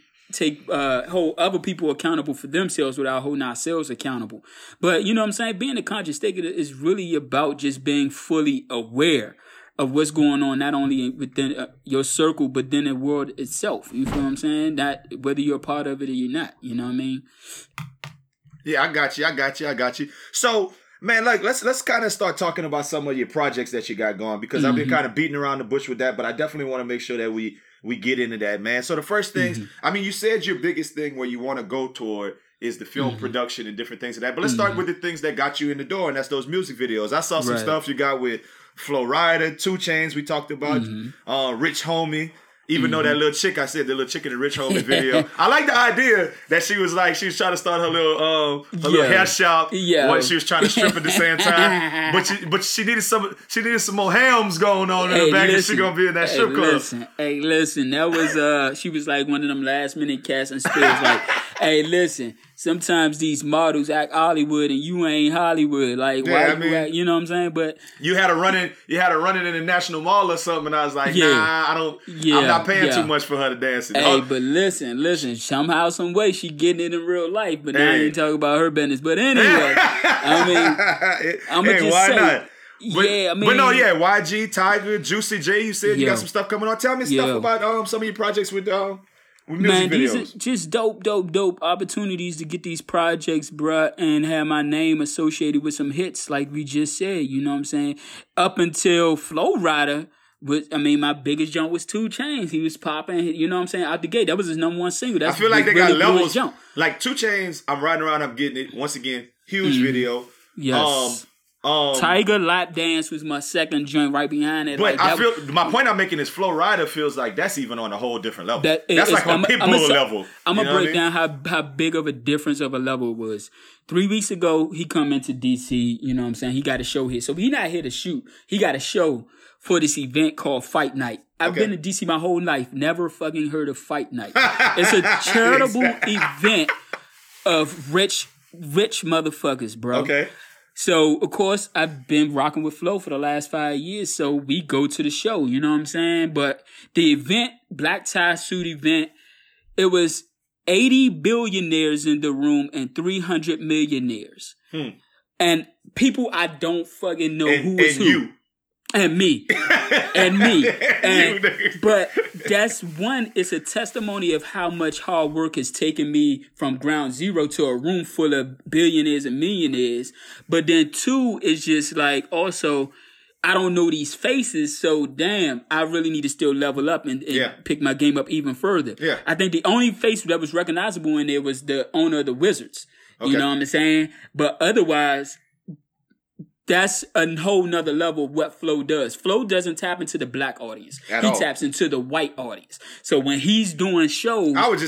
hold other people accountable for themselves without holding ourselves accountable. But you know what I'm saying? Being a conscious thinker is really about just being fully aware of what's going on, not only within your circle, but then the world itself. You feel what I'm saying? That whether you're a part of it or you're not, you know what I mean? Yeah, I got you. So, man, like, let's kind of start talking about some of your projects that you got going, because I've been kind of beating around the bush with that, but I definitely want to make sure that we get into that, man. So the first things, I mean, you said your biggest thing where you want to go toward is the film production and different things of that. But let's start with the things that got you in the door, and that's those music videos. I saw some stuff you got with Flo Rida, 2 Chainz, we talked about, Rich Homie, even though that little chick, I said the little chick in the Rich Homie video. I like the idea that she was trying to start her little hair shop. Yeah. She was trying to strip at the same time. But she needed some more hams going on in the back, and she gonna be in that strip club. Listen, that was, she was like one of them last minute cats and still was like, hey, listen, sometimes these models act Hollywood and you ain't Hollywood. Like, you know what I'm saying? But you had her running in the National Mall or something, and I was like, nah, I'm not paying too much for her to dance. Hey, but listen, somehow, some way, she getting it in real life, but now I ain't talking about her business. But anyway, I mean, I'm gonna just say, not? YG, Tiger, Juicy J, you said you got some stuff coming on. Tell me stuff about some of your projects with music videos. These are just dope opportunities to get these projects, bruh, and have my name associated with some hits, like we just said, you know what I'm saying? Up until Flo Rida, my biggest jump was 2 Chainz. He was popping, you know what I'm saying, out the gate. That was his number one single. That's, I feel like they really got levels. Like 2 Chainz, I'm riding around, I'm getting it. Once again, huge video. Yes. Tiger Lap Dance was my second joint right behind it. But like, I feel my point I'm making is Flo Rida feels like that's even on a whole different level. That's like on Pitbull level. I'm going to break down how big of a difference of a level it was. 3 weeks ago, he come into D.C., you know what I'm saying? He got a show here. So he not here to shoot. He got a show for this event called Fight Night. I've been to D.C. my whole life. Never fucking heard of Fight Night. It's a charitable event of rich motherfuckers, bro. Okay. So, of course, I've been rocking with Flo for the last 5 years, so we go to the show, you know what I'm saying? But the event, black tie suit event, it was 80 billionaires in the room and 300 millionaires. And people I don't fucking know who is who. You. And me. And me. But that's one, it's a testimony of how much hard work has taken me from ground zero to a room full of billionaires and millionaires. But then two, it's just like also, I don't know these faces, so damn, I really need to still level up and pick my game up even further. Yeah. I think the only face that was recognizable in there was the owner of the Wizards. Okay. You know what I'm saying? But otherwise... that's a whole nother level of what Flo does. Flo doesn't tap into the black audience. He taps into the white audience. So when he's doing shows... I would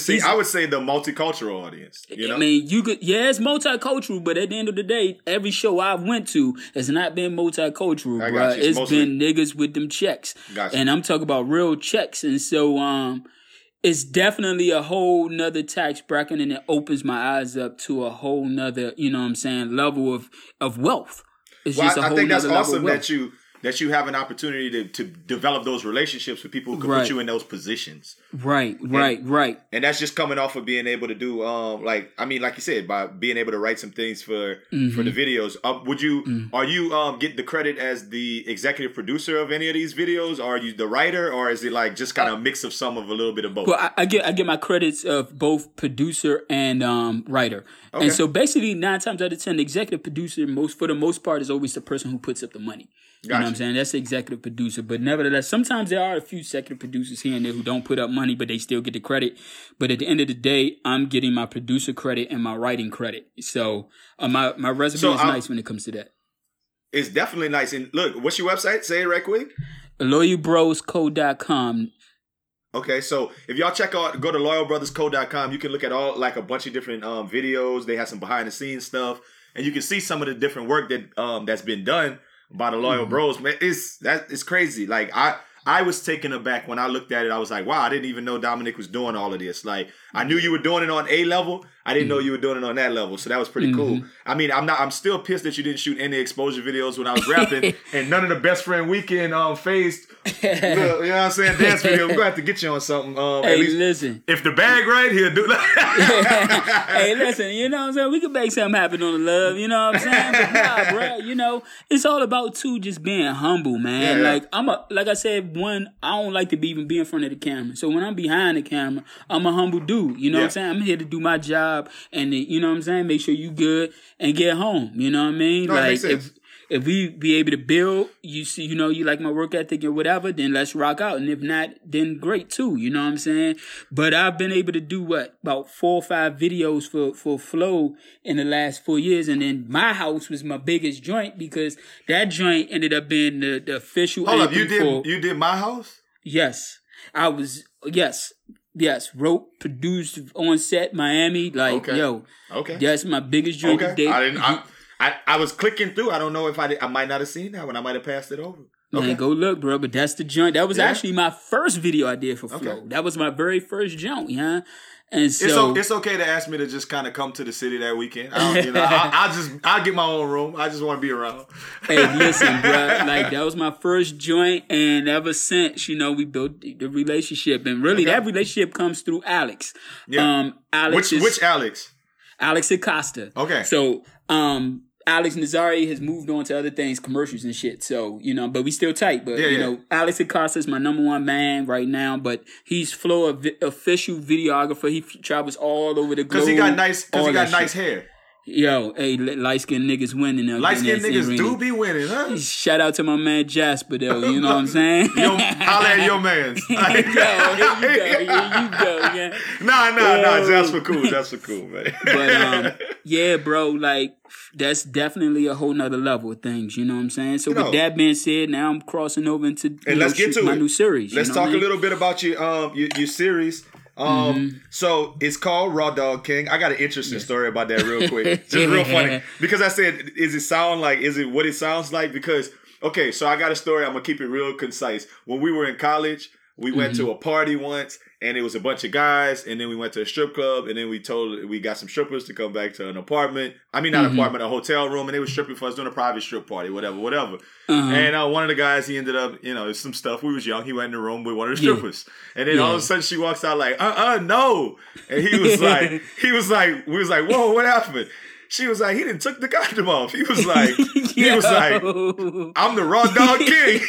say the multicultural audience. You know? I mean, you could... yeah, it's multicultural, but at the end of the day, every show I've went to has not been multicultural, bro. It's mostly been niggas with them checks. Gotcha. And I'm talking about real checks. And so... it's definitely a whole nother tax bracket, and it opens my eyes up to a whole nother, you know what I'm saying, level of wealth. Well, I think that's awesome that you have an opportunity to develop those relationships with people who can put you in those positions. Right. And that's just coming off of being able to do, like you said, by being able to write some things for the videos. Are you getting the credit as the executive producer of any of these videos? Or are you the writer, or is it like just kind of a mix of some of a little bit of both? Well, I get my credits of both producer and writer. Okay. And so basically 9 times out of 10, the executive producer for the most part is always the person who puts up the money. You know what I'm saying? That's the executive producer. But nevertheless, sometimes there are a few executive producers here and there who don't put up money, but they still get the credit. But at the end of the day, I'm getting my producer credit and my writing credit. So my resume is nice when it comes to that. It's definitely nice. And look, what's your website? Say it right quick. LoyalBrosCode.com. Okay, so if y'all go to LoyalBrosCode.com, you can look at a bunch of different videos. They have some behind the scenes stuff. And you can see some of the different work that that's been done by the Loyal Bros, man. It's crazy. Like I was taken aback when I looked at it. I was like, wow, I didn't even know Dominic was doing all of this. Like I knew you were doing it on A level. I didn't know you were doing it on that level. So that was pretty cool. I mean, I'm still pissed that you didn't shoot any exposure videos when I was rapping and none of the Best Friend Weekend phased. You know what I'm saying? Dance video. We're gonna have to get you on something. Hey, listen. If the bag right here, dude. Hey, listen, you know what I'm saying? We could make something happen on the love, you know what I'm saying? But nah, bro, you know, it's all about just being humble, man. Yeah. Like I don't like to even be in front of the camera. So when I'm behind the camera, I'm a humble dude. You know what I'm saying? I'm here to do my job and you know what I'm saying, make sure you good and get home. You know what I mean? No, like if we be able to build, you see, you know, you like my work ethic or whatever, then let's rock out. And if not, then great too. You know what I'm saying? But I've been able to do about 4 or 5 videos for Flo in the last 4 years. And then My House was my biggest joint because that joint ended up being the official. Hold up, you did My House? Yes. Yes, wrote, produced on set, Miami. That's my biggest joint to date. I was clicking through. I don't know if I might not have seen that one. I might have passed it over. Okay. Man, go look, bro. But that's the joint. That was actually my first video I did for Flo. Okay. That was my very first joint, yeah. And so it's okay to ask me to just kind of come to the city that weekend. I'll get my own room. I just want to be around. Hey, listen, bro. Like that was my first joint, and ever since, you know, we built the relationship, and really that relationship comes through Alex. Yeah. Alex. Which Alex? Alex Acosta. Okay. So, Alex Nazari has moved on to other things, commercials and shit. So, you know, but we still tight. But, know, Alex Acosta is my number one man right now. But he's Flo, official videographer. He travels all over the globe. Because he got nice hair. Yo, hey, light-skinned niggas winning. Light-skinned niggas do be winning, huh? Shout out to my man Jasper, though. You know what I'm saying? Holla at your mans. Here you go. Yeah. Nah, Jasper cool. That's cool, man. But, Yeah, bro, like, that's definitely a whole nother level of things, you know what I'm saying? So with that being said, now I'm crossing over into new series. Let's talk a little bit about your series. So it's called Raw Dog King. I got an interesting story about that real quick. Just real funny. Because I said, is it what it sounds like? Because, okay, so I got a story. I'm going to keep it real concise. When we were in college, we went to a party once and it was a bunch of guys, and then we went to a strip club, and then we got some strippers to come back to an apartment. I mean, not apartment, a hotel room, and they were stripping for us, doing a private strip party, whatever. And one of the guys, he ended up, some stuff. We was young. He went in the room with one of the strippers. And then all of a sudden she walks out like, no. And we was like, whoa, what happened? She was like, he didn't took the condom off. He was like, I'm the Raw Dog King.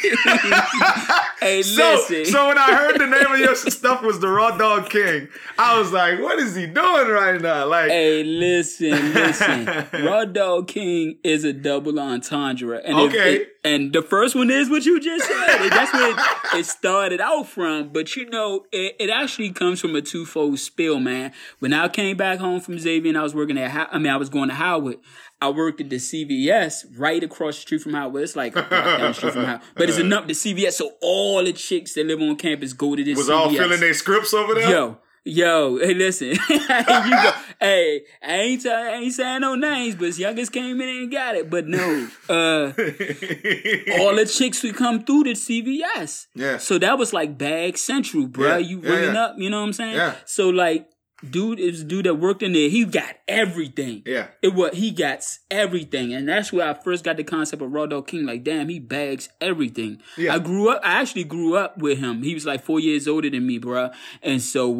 Hey, so when I heard the name of your stuff was the Raw Dog King, I was like, what is he doing right now? Like, hey, listen. Raw Dog King is a double entendre. And and the first one is what you just said. That's where it started out from. But, it actually comes from a twofold spill, man. When I came back home from Xavier and I was working I was going to Howard. I worked at the CVS right across the street from Howard. It's like down the street from Howard. But it's enough to CVS, so all the chicks that live on campus go to this CVS. Was all filling their scripts over there? Yo, hey, listen. Hey, I ain't saying no names, but youngest came in and got it. But no, all the chicks would come through the CVS. Yeah. So that was like Bag Central, bro. Yeah. You running up, you know what I'm saying? Yeah. So like, dude that worked in there, he got everything. Yeah. He got everything. And that's where I first got the concept of Raw Dog King. Like, damn, he bags everything. Yeah. I actually grew up with him. He was like 4 years older than me, bro. And so,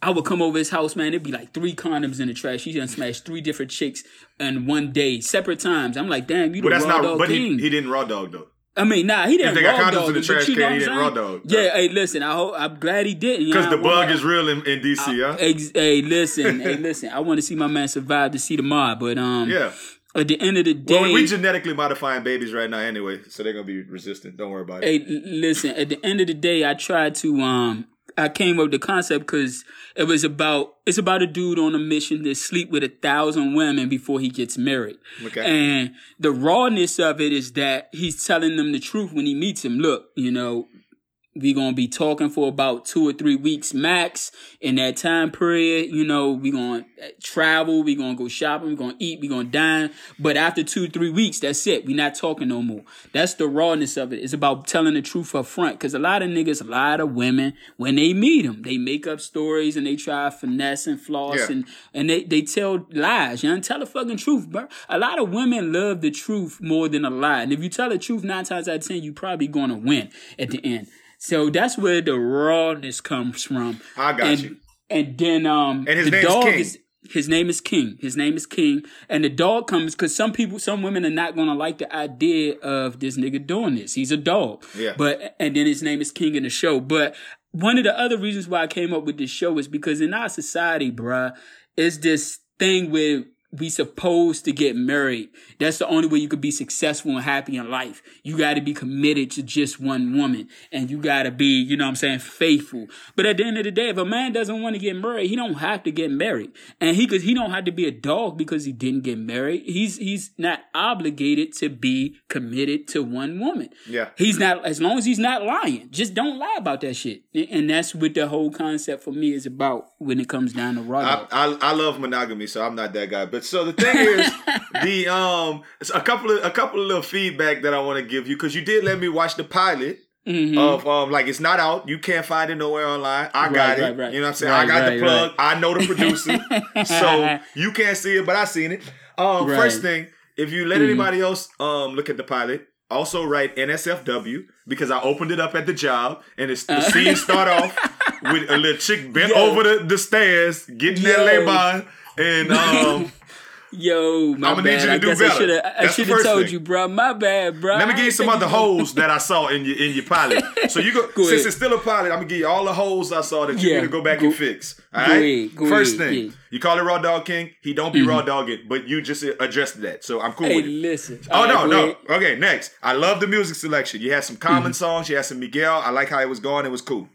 I would come over his house, man. It'd be like 3 condoms in the trash. He done smashed 3 different chicks in one day, separate times. I'm like, damn, you the Raw Dog King. But he didn't Raw Dog, though. I mean, nah, he didn't raw dog. If they got condoms in the trash can, he didn't raw dog. Yeah, hey, listen, I'm glad he didn't. Because the bug is real in D.C., huh? Hey, listen, I want to see my man survive to see tomorrow, but at the end of the day... Well, we genetically modifying babies right now anyway, so they're going to be resistant. Don't worry about it. Hey, listen, at the end of the day, I tried to... I came up with the concept because it's about a dude on a mission to sleep with 1,000 women before he gets married. Okay. And the rawness of it is that he's telling them the truth when he meets him. Look, we're going to be talking for about 2 or 3 weeks max. In that time period, we're going to travel, we're going to go shopping, we're going to eat, we're going to dine. But after 2 or 3 weeks, that's it. We're not talking no more. That's the rawness of it. It's about telling the truth up front. Because a lot of niggas, a lot of women, when they meet them, they make up stories and they try finesse and floss and they tell lies. You know, tell the fucking truth, bro. A lot of women love the truth more than a lie. And if you tell the truth 9 times out of 10, you're probably going to win at the end. So that's where the rawness comes from. I got you. And then and his name is King. His name is King. And the dog comes because some women are not going to like the idea of this nigga doing this. He's a dog. Yeah. And then his name is King in the show. But one of the other reasons why I came up with this show is because in our society, bruh, it's this thing where we supposed to get married. That's the only way you could be successful and happy in life. You got to be committed to just one woman, and you got to be, faithful. But at the end of the day, if a man doesn't want to get married, he don't have to get married, and he don't have to be a dog because he didn't get married. He's not obligated to be committed to one woman. Yeah, he's not, as long as he's not lying. Just don't lie about that shit. And that's what the whole concept for me is about when it comes down to raw dog. I love monogamy, so I'm not that guy. But so the thing is, a couple of little feedback that I want to give you, because you did let me watch the pilot of it's not out, you can't find it nowhere online. I got it. Right. You know what I'm saying? I got the plug. Right. I know the producer, so you can't see it, but I seen it. First thing, if you let anybody else look at the pilot, also write NSFW, because I opened it up at the job and the scene start off with a little chick bent over the stairs getting that lay-by and. Yo, my I'm bad. I guess better. I should have told you, bro. My bad, bro. Let me give you some other holes that I saw in your pilot. So you go since it's still a pilot, I'm gonna give you all the holes I saw that you need to go back and fix. All right. First thing, you call it Raw Dog King. He don't be raw dogging, but you just addressed that. So I'm cool with it. Listen. Oh no. Okay, next. I love the music selection. You had some common songs. You had some Miguel. I like how it was going. It was cool.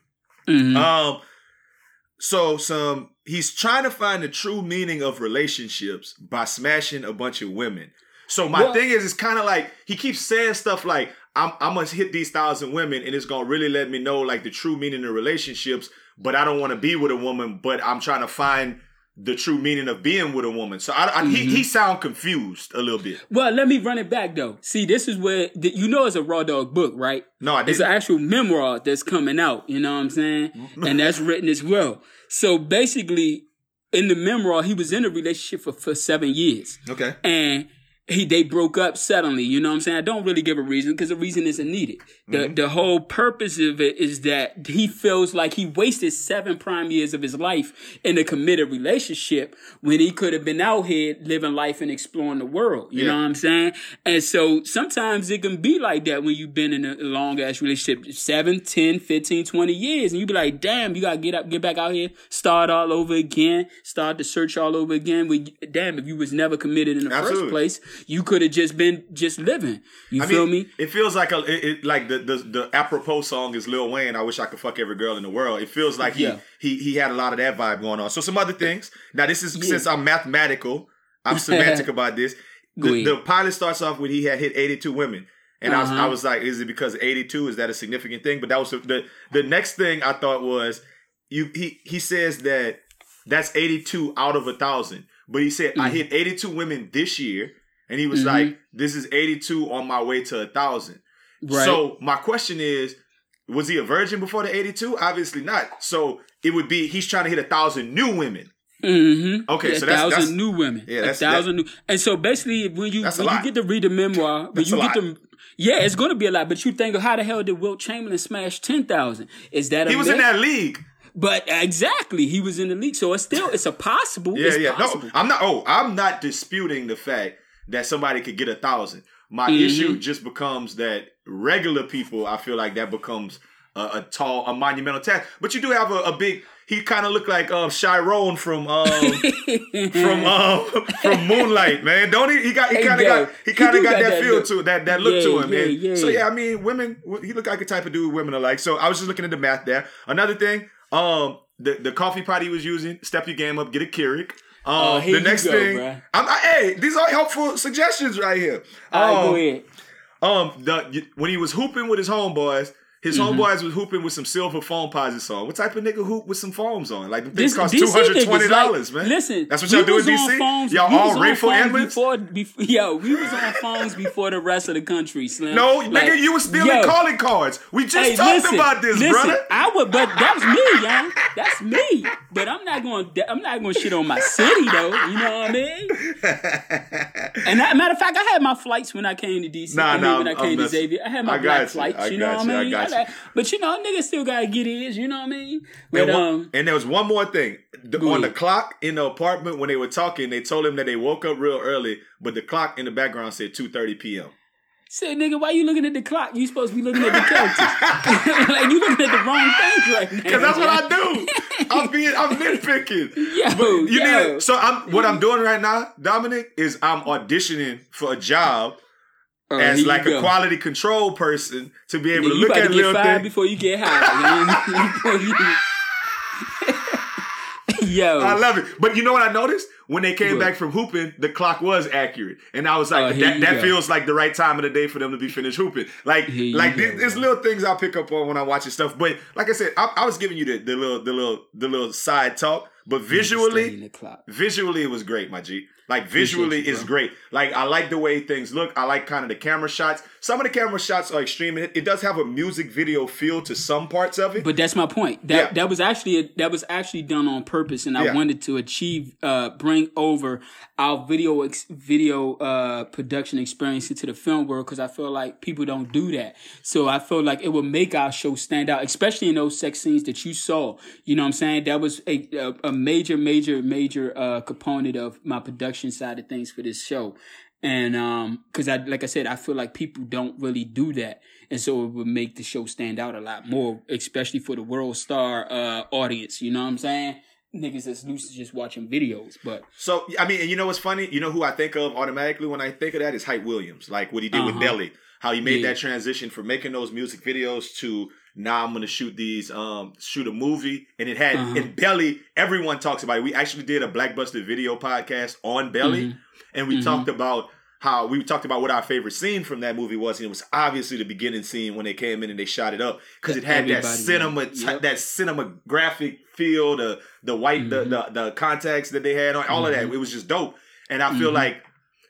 So some he's trying to find the true meaning of relationships by smashing a bunch of women. So my thing is, it's kind of like he keeps saying stuff like, I'm going to hit these 1,000 women and it's going to really let me know like the true meaning of relationships, but I don't want to be with a woman, but I'm trying to find the true meaning of being with a woman. So he sound confused a little bit. Well, let me run it back though. See, this is where, you know it's a Raw Dog book, right? No, I didn't. It's an actual memoir that's coming out, you know what I'm saying? And that's written as well. So basically, in the memoir, he was in a relationship for 7 years. Okay. And they broke up suddenly, you know what I'm saying? I don't really give a reason because the reason isn't needed. The whole purpose of it is that he feels like he wasted 7 prime years of his life in a committed relationship when he could have been out here living life and exploring the world, you know what I'm saying? And so sometimes it can be like that when you've been in a long-ass relationship, 7, 10, 15, 20 years, and you be like, damn, you got to get back out here, start all over again, start the search all over again. Damn, if you was never committed in the first place, you could have just been just living. You feel me? It feels like the apropos song is Lil Wayne, I Wish I Could Fuck Every Girl in the World. It feels like he had a lot of that vibe going on. So some other things. Now this is since I'm mathematical, I'm semantic about this. The pilot starts off with he had hit 82 women. And I was like, is it because 82? Is that a significant thing? But that was the next thing I thought was he says that that's 82 out of 1,000. But he said I hit 82 women this year. And he was like, this is 82 on my way to 1,000. Right. So my question is, was he a virgin before the 82? Obviously not. So it would be, he's trying to hit 1,000 new women. Mm-hmm. Okay, so that's... 1,000 new women. Yeah, that's... 1,000 new... And so basically, when you get to read the memoir... Yeah, it's going to be a lot. But you think, how the hell did Wilt Chamberlain smash 10,000? Is that a He was in that league. But exactly, he was in the league. So it's a possible... Possible. No, I'm not disputing the fact that somebody could get 1,000. My issue just becomes that regular people, I feel like that becomes a monumental task. But you do have a big. He kind of looked like Chiron from Moonlight, man. Don't he? He kind of got that feel to it, that look to him. Yeah. So yeah, I mean, women. He looked like a type of dude women are like. So I was just looking at the math there. Another thing, the coffee pot he was using. Step your game up. Get a Keurig. The next thing, hey, these are helpful suggestions right here. Go ahead. When he was hooping with his homeboys was hooping with some silver foam posit on. What type of nigga hoop with some foams on? Like, the things cost $220, man. Listen, that's what y'all do in DC? Y'all all rainful animals? Yo, we was on phones before the rest of the country, Slim. No, like, nigga, you was stealing calling cards. We just talked about this, brother. But that was me, young. That's me. But I'm not gonna shit on my city, though. You know what I mean? And matter of fact, I had my flights when I came to DC. When I came to Xavier, I had my black flights. You know what I mean? But you know, niggas still gotta get his. You know what I mean? But and there was one more thing on the clock in the apartment when they were talking. They told him that they woke up real early, but the clock in the background said 2:30 p.m. Say, nigga, why you looking at the clock? You supposed to be looking at the characters. Like, you looking at the wrong things right now. Because that's what I do. I'm nitpicking. So what I'm doing right now, Dominic, is I'm auditioning for a job as like a quality control person to be able to look at a little thing. Before you get high. Yo, I love it. But you know what I noticed? When they came back from hooping, the clock was accurate. And I was like, that feels like the right time of the day for them to be finished hooping. Like there's little things I pick up on when I'm watching stuff. But like I said, I was giving you the little side talk. But visually it was great, my G. Like, visually is great. Like, I like the way things look. I like kind of the camera shots. Some of the camera shots are extreme. It does have a music video feel to some parts of it. But that's my point. That was actually done on purpose, and I wanted to achieve bring over our video production experience into the film world because I feel like people don't do that. So I feel like it would make our show stand out, especially in those sex scenes that you saw. You know what I'm saying? That was a major component of my production side of things for this show. And because I feel like people don't really do that, and so it would make the show stand out a lot more, especially for the world star audience. You know what I'm saying? Niggas that's loose is just watching videos. But so I mean, and you know what's funny? You know who I think of automatically when I think of that is Hype Williams, like what he did with Belly, how he made that transition from making those music videos to nah, I'm going to shoot these, shoot a movie. And it had, and Belly, everyone talks about it. We actually did a Black Busted video podcast on Belly. And we talked about how, we talked about what our favorite scene from that movie was. And it was obviously the beginning scene when they came in and they shot it up. Because it had that cinema, that cinematographic feel, the white, the contacts that they had on, all of that. It was just dope. And I feel like,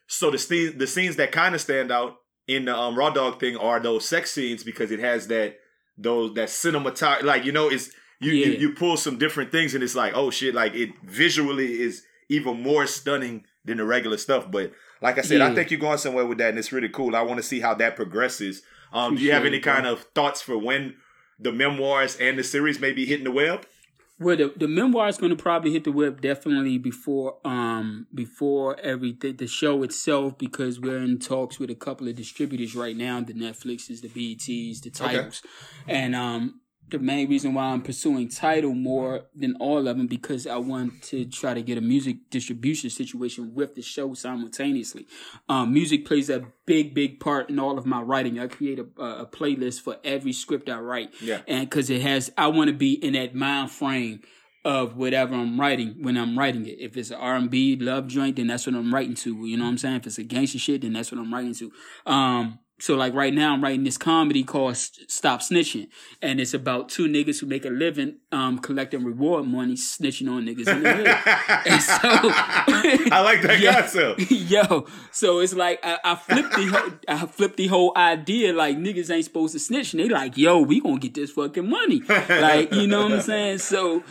so the scenes that kind of stand out in the Raw Dog thing are those sex scenes, because it has that, those, that cinematography, like, you know, it's you pull some different things and it's like, oh shit, like it visually is even more stunning than the regular stuff. But like I said, I think you're going somewhere with that, and it's really cool. I want to see how that progresses. Do you have any kind of thoughts for when the memoirs and the series may be hitting the web? Well, the memoir is going to probably hit the web definitely before before everything, the show itself, because we're in talks with a couple of distributors right now, the Netflixes, the BETs, the Tidals. Okay. And the main reason why I'm pursuing Tidal more than all of them, because I want to try to get a music distribution situation with the show simultaneously. Music plays a big part in all of my writing. I create a playlist for every script I write. Yeah. And because it has, I want to be in that mind frame of whatever I'm writing when I'm writing it. If it's an R&B love joint, then that's what I'm writing to. You know what I'm saying? If it's a gangster shit, then that's what I'm writing to. So like right now, I'm writing this comedy called Stop Snitching. And it's about two niggas who make a living collecting reward money, snitching on niggas in the hood. And so, I like that concept. Yo, so it's like I flipped the whole idea, like niggas ain't supposed to snitch. And they like, yo, we gonna get this fucking money. Like, you know what I'm saying? So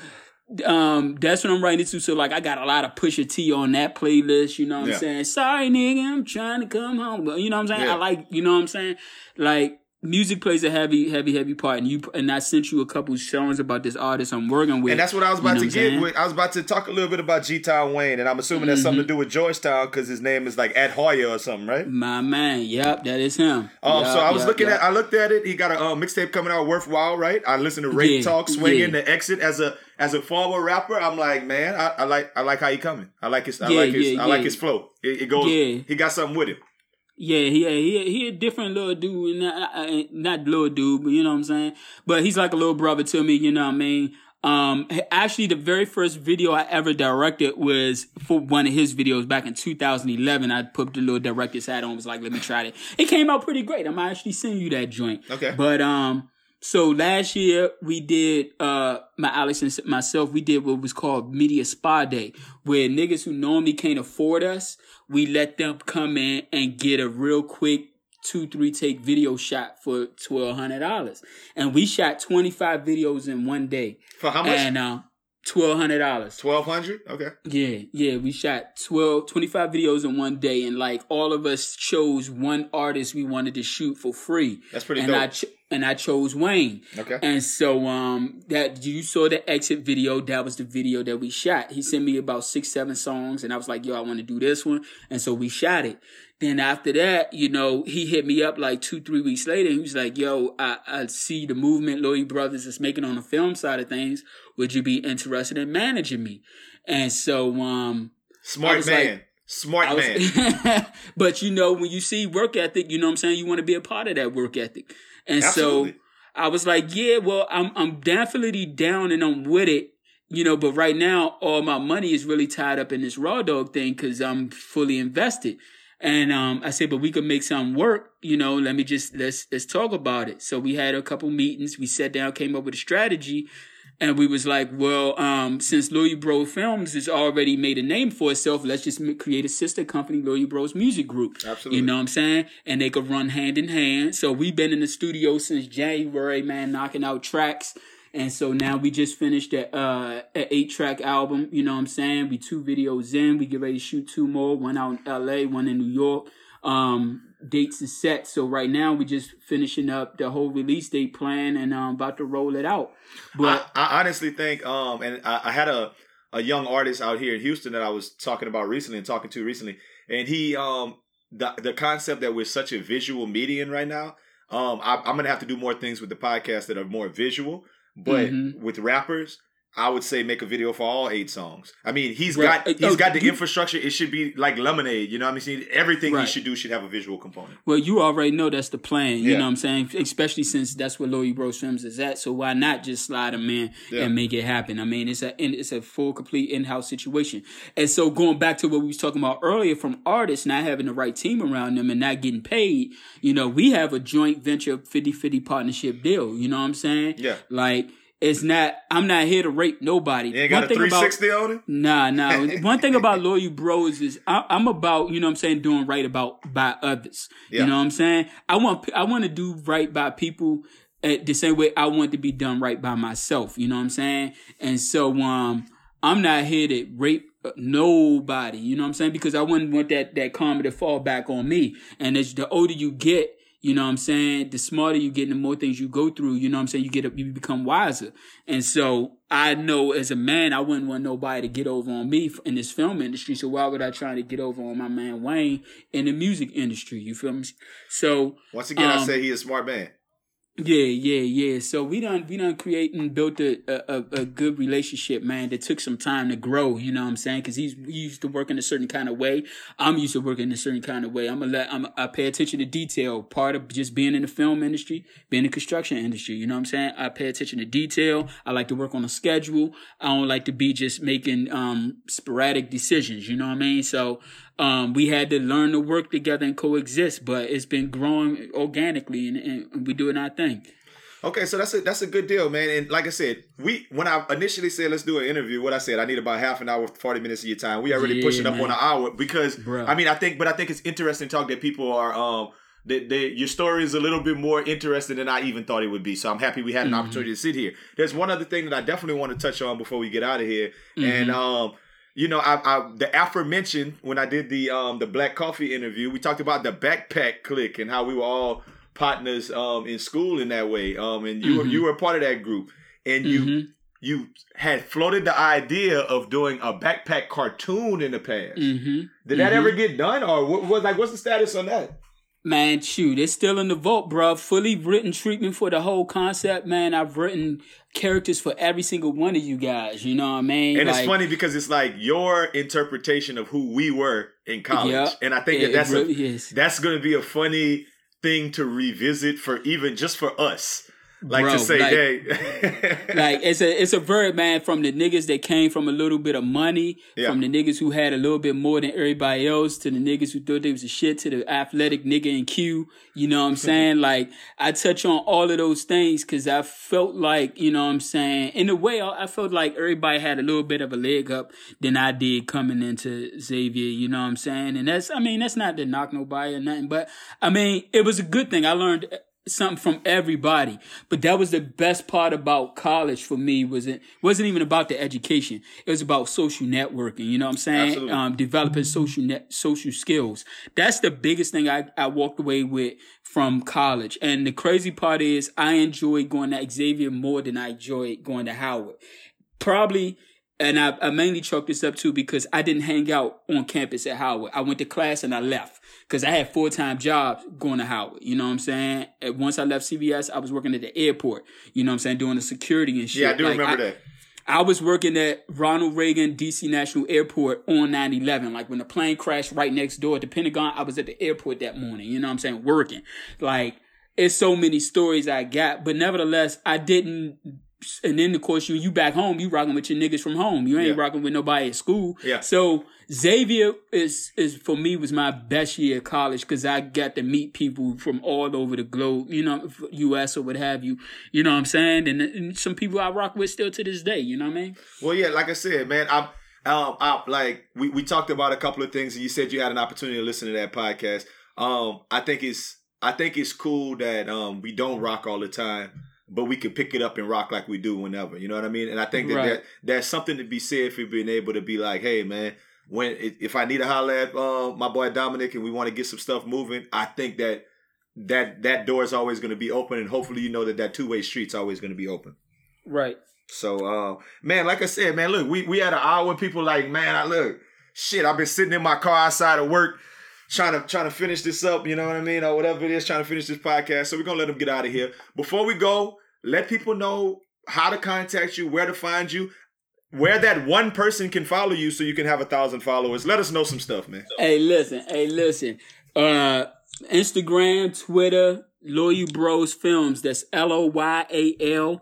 that's what I'm writing to. So like I got a lot of Pusha T on that playlist, you know what I'm saying? Sorry nigga, I'm trying to come home. But you know what I'm saying? Yeah. I like, you know what I'm saying? Like music plays a heavy part, and I sent you a couple songs about this artist I'm working with. And that's what I was about I was about to talk a little bit about G. Ty Wayne, and I'm assuming that's something to do with Georgetown, because his name is like Ad Hoyer or something, right? My man, yep, that is him. So I was looking at, I looked at it. He got a mixtape coming out, Worthwhile, right? I listened to Ray Talk, Swinging, The Exit as a former rapper. I'm like, man, I like how he coming. I like his, I like his flow. It goes. Yeah. He got something with it. Yeah, he a different little dude, not little dude, but you know what I'm saying? But he's like a little brother to me, you know what I mean? Actually, the very first video I ever directed was for one of his videos back in 2011. I put the little director's hat on, was like, let me try it. It came out pretty great. I'm actually sending you that joint. Okay. But, so last year we did, Alex and myself, we did what was called Media Spa Day, where niggas who normally can't afford us, we let them come in and get a real quick 2-3 take video shot for $1,200. And we shot 25 videos in one day. For how much? And, $1,200. $1,200? Okay. Yeah. We shot 25 videos in one day, and like all of us chose one artist we wanted to shoot for free. That's pretty dope. And I chose Wayne. Okay. And so that you saw the Exit video. That was the video that we shot. He sent me about 6-7 songs, and I was like, yo, I want to do this one. And so we shot it. Then after that, you know, he hit me up like 2-3 weeks later. He was like, yo, I see the movement Loyal Brothers is making on the film side of things. Would you be interested in managing me? And so smart man. Like, smart man. But, you know, when you see work ethic, you know what I'm saying? You want to be a part of that work ethic. And absolutely. So I was like, yeah, well, I'm definitely down and I'm with it, you know, but right now all my money is really tied up in this Raw Dog thing because I'm fully invested. And I said, but we could make something work, you know, let's talk about it. So we had a couple meetings. We sat down, came up with a strategy. And we was like, well, since Loyal Bros Films has already made a name for itself, let's just create a sister company, Loyal Bros Music Group. Absolutely. You know what I'm saying? And they could run hand in hand. So we've been in the studio since January, man, knocking out tracks. And so now we just finished an 8-track album. You know what I'm saying? We 2 videos in. We get ready to shoot 2 more, one out in L.A., one in New York. Dates is set. So right now we're just finishing up the whole release date plan, and I'm about to roll it out. But I honestly think, and I had a young artist out here in Houston that I was talking about recently and talking to recently. And he, the concept that we're such a visual medium right now, I'm going to have to do more things with the podcast that are more visual, but with rappers, I would say make a video for all 8 songs. I mean, he's got the infrastructure. It should be like Lemonade, you know what I mean? Everything he should do should have a visual component. Well, you already know that's the plan, you know what I'm saying? Especially since that's where Loyal Bros Films is at, so why not just slide them in and make it happen? I mean, it's a full, complete in-house situation. And so going back to what we was talking about earlier from artists not having the right team around them and not getting paid, you know, we have a joint venture 50-50 partnership deal, you know what I'm saying? Yeah. Like... I'm not here to rape nobody. You ain't got a 360 on it? Nah. One thing about Loyal Bros is I'm about, you know what I'm saying, doing right by others. Yeah. You know what I'm saying? I want to do right by people the same way I want to be done right by myself. You know what I'm saying? And so I'm not here to rape nobody. You know what I'm saying? Because I wouldn't want that karma to fall back on me. And as the older you get, you know what I'm saying, the smarter you get and the more things you go through, you know what I'm saying, you become wiser. And so I know as a man, I wouldn't want nobody to get over on me in this film industry. So why would I try to get over on my man Wayne in the music industry? You feel me? So once again, I say he's a smart man. Yeah. So we done create and built a good relationship, man, that took some time to grow, you know what I'm saying? Because he used to work in a certain kind of way. I'm used to working in a certain kind of way. I pay attention to detail. Part of just being in the film industry, being in the construction industry, you know what I'm saying? I pay attention to detail. I like to work on a schedule. I don't like to be just making sporadic decisions, you know what I mean? So we had to learn to work together and coexist, but it's been growing organically, and we doing our thing. Okay, so that's a good deal, man. And like I said, when I initially said let's do an interview, what I said, I need about half an hour, 40 minutes of your time. We already pushing up on an hour because, bro. I mean, I think it's interesting talk that people are your story is a little bit more interesting than I even thought it would be. So I'm happy we had an opportunity to sit here. There's one other thing that I definitely want to touch on before we get out of here, and you know, I the aforementioned when I did the Black Coffee interview, we talked about the backpack clique and how we were all partners in school in that way. And you were a part of that group, and you had floated the idea of doing a backpack cartoon in the past. Did that ever get done, or what's the status on that? Man, shoot, it's still in the vault, bruv. Fully written treatment for the whole concept, man. I've written characters for every single one of you guys, you know what I mean? And it's funny because it's like your interpretation of who we were in college. Yep. And I think that's going to be a funny thing to revisit for even just for us. Like, bro, to say, hey. Like, it's a verb, man, from the niggas that came from a little bit of money, from the niggas who had a little bit more than everybody else, to the niggas who thought they was a shit, to the athletic nigga in Q, you know what I'm saying? Like, I touch on all of those things because I felt like, you know what I'm saying, in a way, I felt like everybody had a little bit of a leg up than I did coming into Xavier, you know what I'm saying? And that's not to knock nobody or nothing, but, I mean, it was a good thing. I learned something from everybody, but that was the best part about college for me. Was it wasn't even about the education, it was about social networking, you know what I'm saying? Absolutely. Developing social skills, that's the biggest thing I walked away with from college. And the crazy part is I enjoyed going to Xavier more than I enjoyed going to Howard, probably. And I mainly chalked this up too because I didn't hang out on campus at Howard. I went to class and I left because I had full-time jobs going to Howard. You know what I'm saying? And once I left CBS, I was working at the airport. You know what I'm saying? Doing the security and shit. Yeah, I do remember that. I was working at Ronald Reagan D.C. National Airport on 9/11. Like when the plane crashed right next door at the Pentagon, I was at the airport that morning. You know what I'm saying? Working. Like, it's so many stories I got. But nevertheless, I didn't... And then, of course, you back home, you rocking with your niggas from home. You ain't rocking with nobody at school. Yeah. So Xavier is for me was my best year of college because I got to meet people from all over the globe, you know, U.S. or what have you. You know what I'm saying? And some people I rock with still to this day. You know what I mean? Well, yeah, like I said, man, I'm like we talked about a couple of things, and you said you had an opportunity to listen to that podcast. I think it's cool that we don't rock all the time, but we can pick it up and rock like we do whenever, you know what I mean? And I think that there's something to be said for being able to be like, hey, man, when if I need to holler at my boy Dominic and we want to get some stuff moving, I think that door is always going to be open, and hopefully you know that two-way street's always going to be open. Right. So, man, like I said, man, look, we had an hour. People like, man, I've been sitting in my car outside of work trying to finish this up, you know what I mean, or whatever it is, trying to finish this podcast. So we're going to let them get out of here. Before we go, let people know how to contact you, where to find you. where that one person can follow you so you can have 1,000 followers. Let us know some stuff, man. Hey, listen. Instagram, Twitter, Loyal Bros Films. That's LoyalBrosFilms.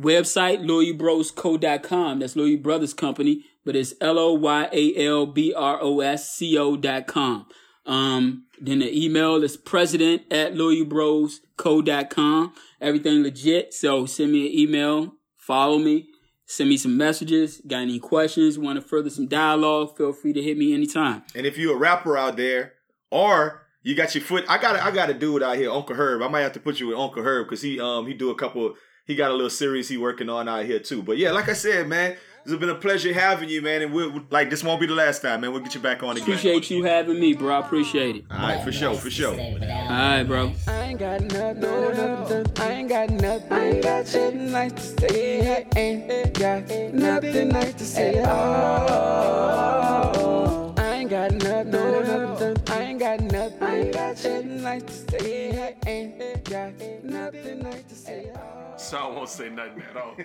Website, LoyalBrosCode.com. That's Loyal Brothers Company, but it's LoyalBrosCo.com. Then the email is president@LoyalBrosCode.com. Everything legit. So send me an email, follow me, send me some messages. Got any questions? Want to further some dialogue? Feel free to hit me anytime. And if you're a rapper out there or you got your foot, I got a dude out here, Uncle Herb. I might have to put you with Uncle Herb because he do a couple. He got a little series he working on out here too. But yeah, like I said, man, it's been a pleasure having you, man. And we'll this won't be the last time, man. We'll get you back on again. Appreciate you having me, bro. I appreciate it. All right, for sure. All right, bro. I ain't got nothing. I ain't got nothing nice to say. I ain't got nothing nice to say at all. I ain't got nothing. I ain't got nothing. I ain't got nothing nice to say. I ain't got nothing nice to say at all. So I won't say nothing at all.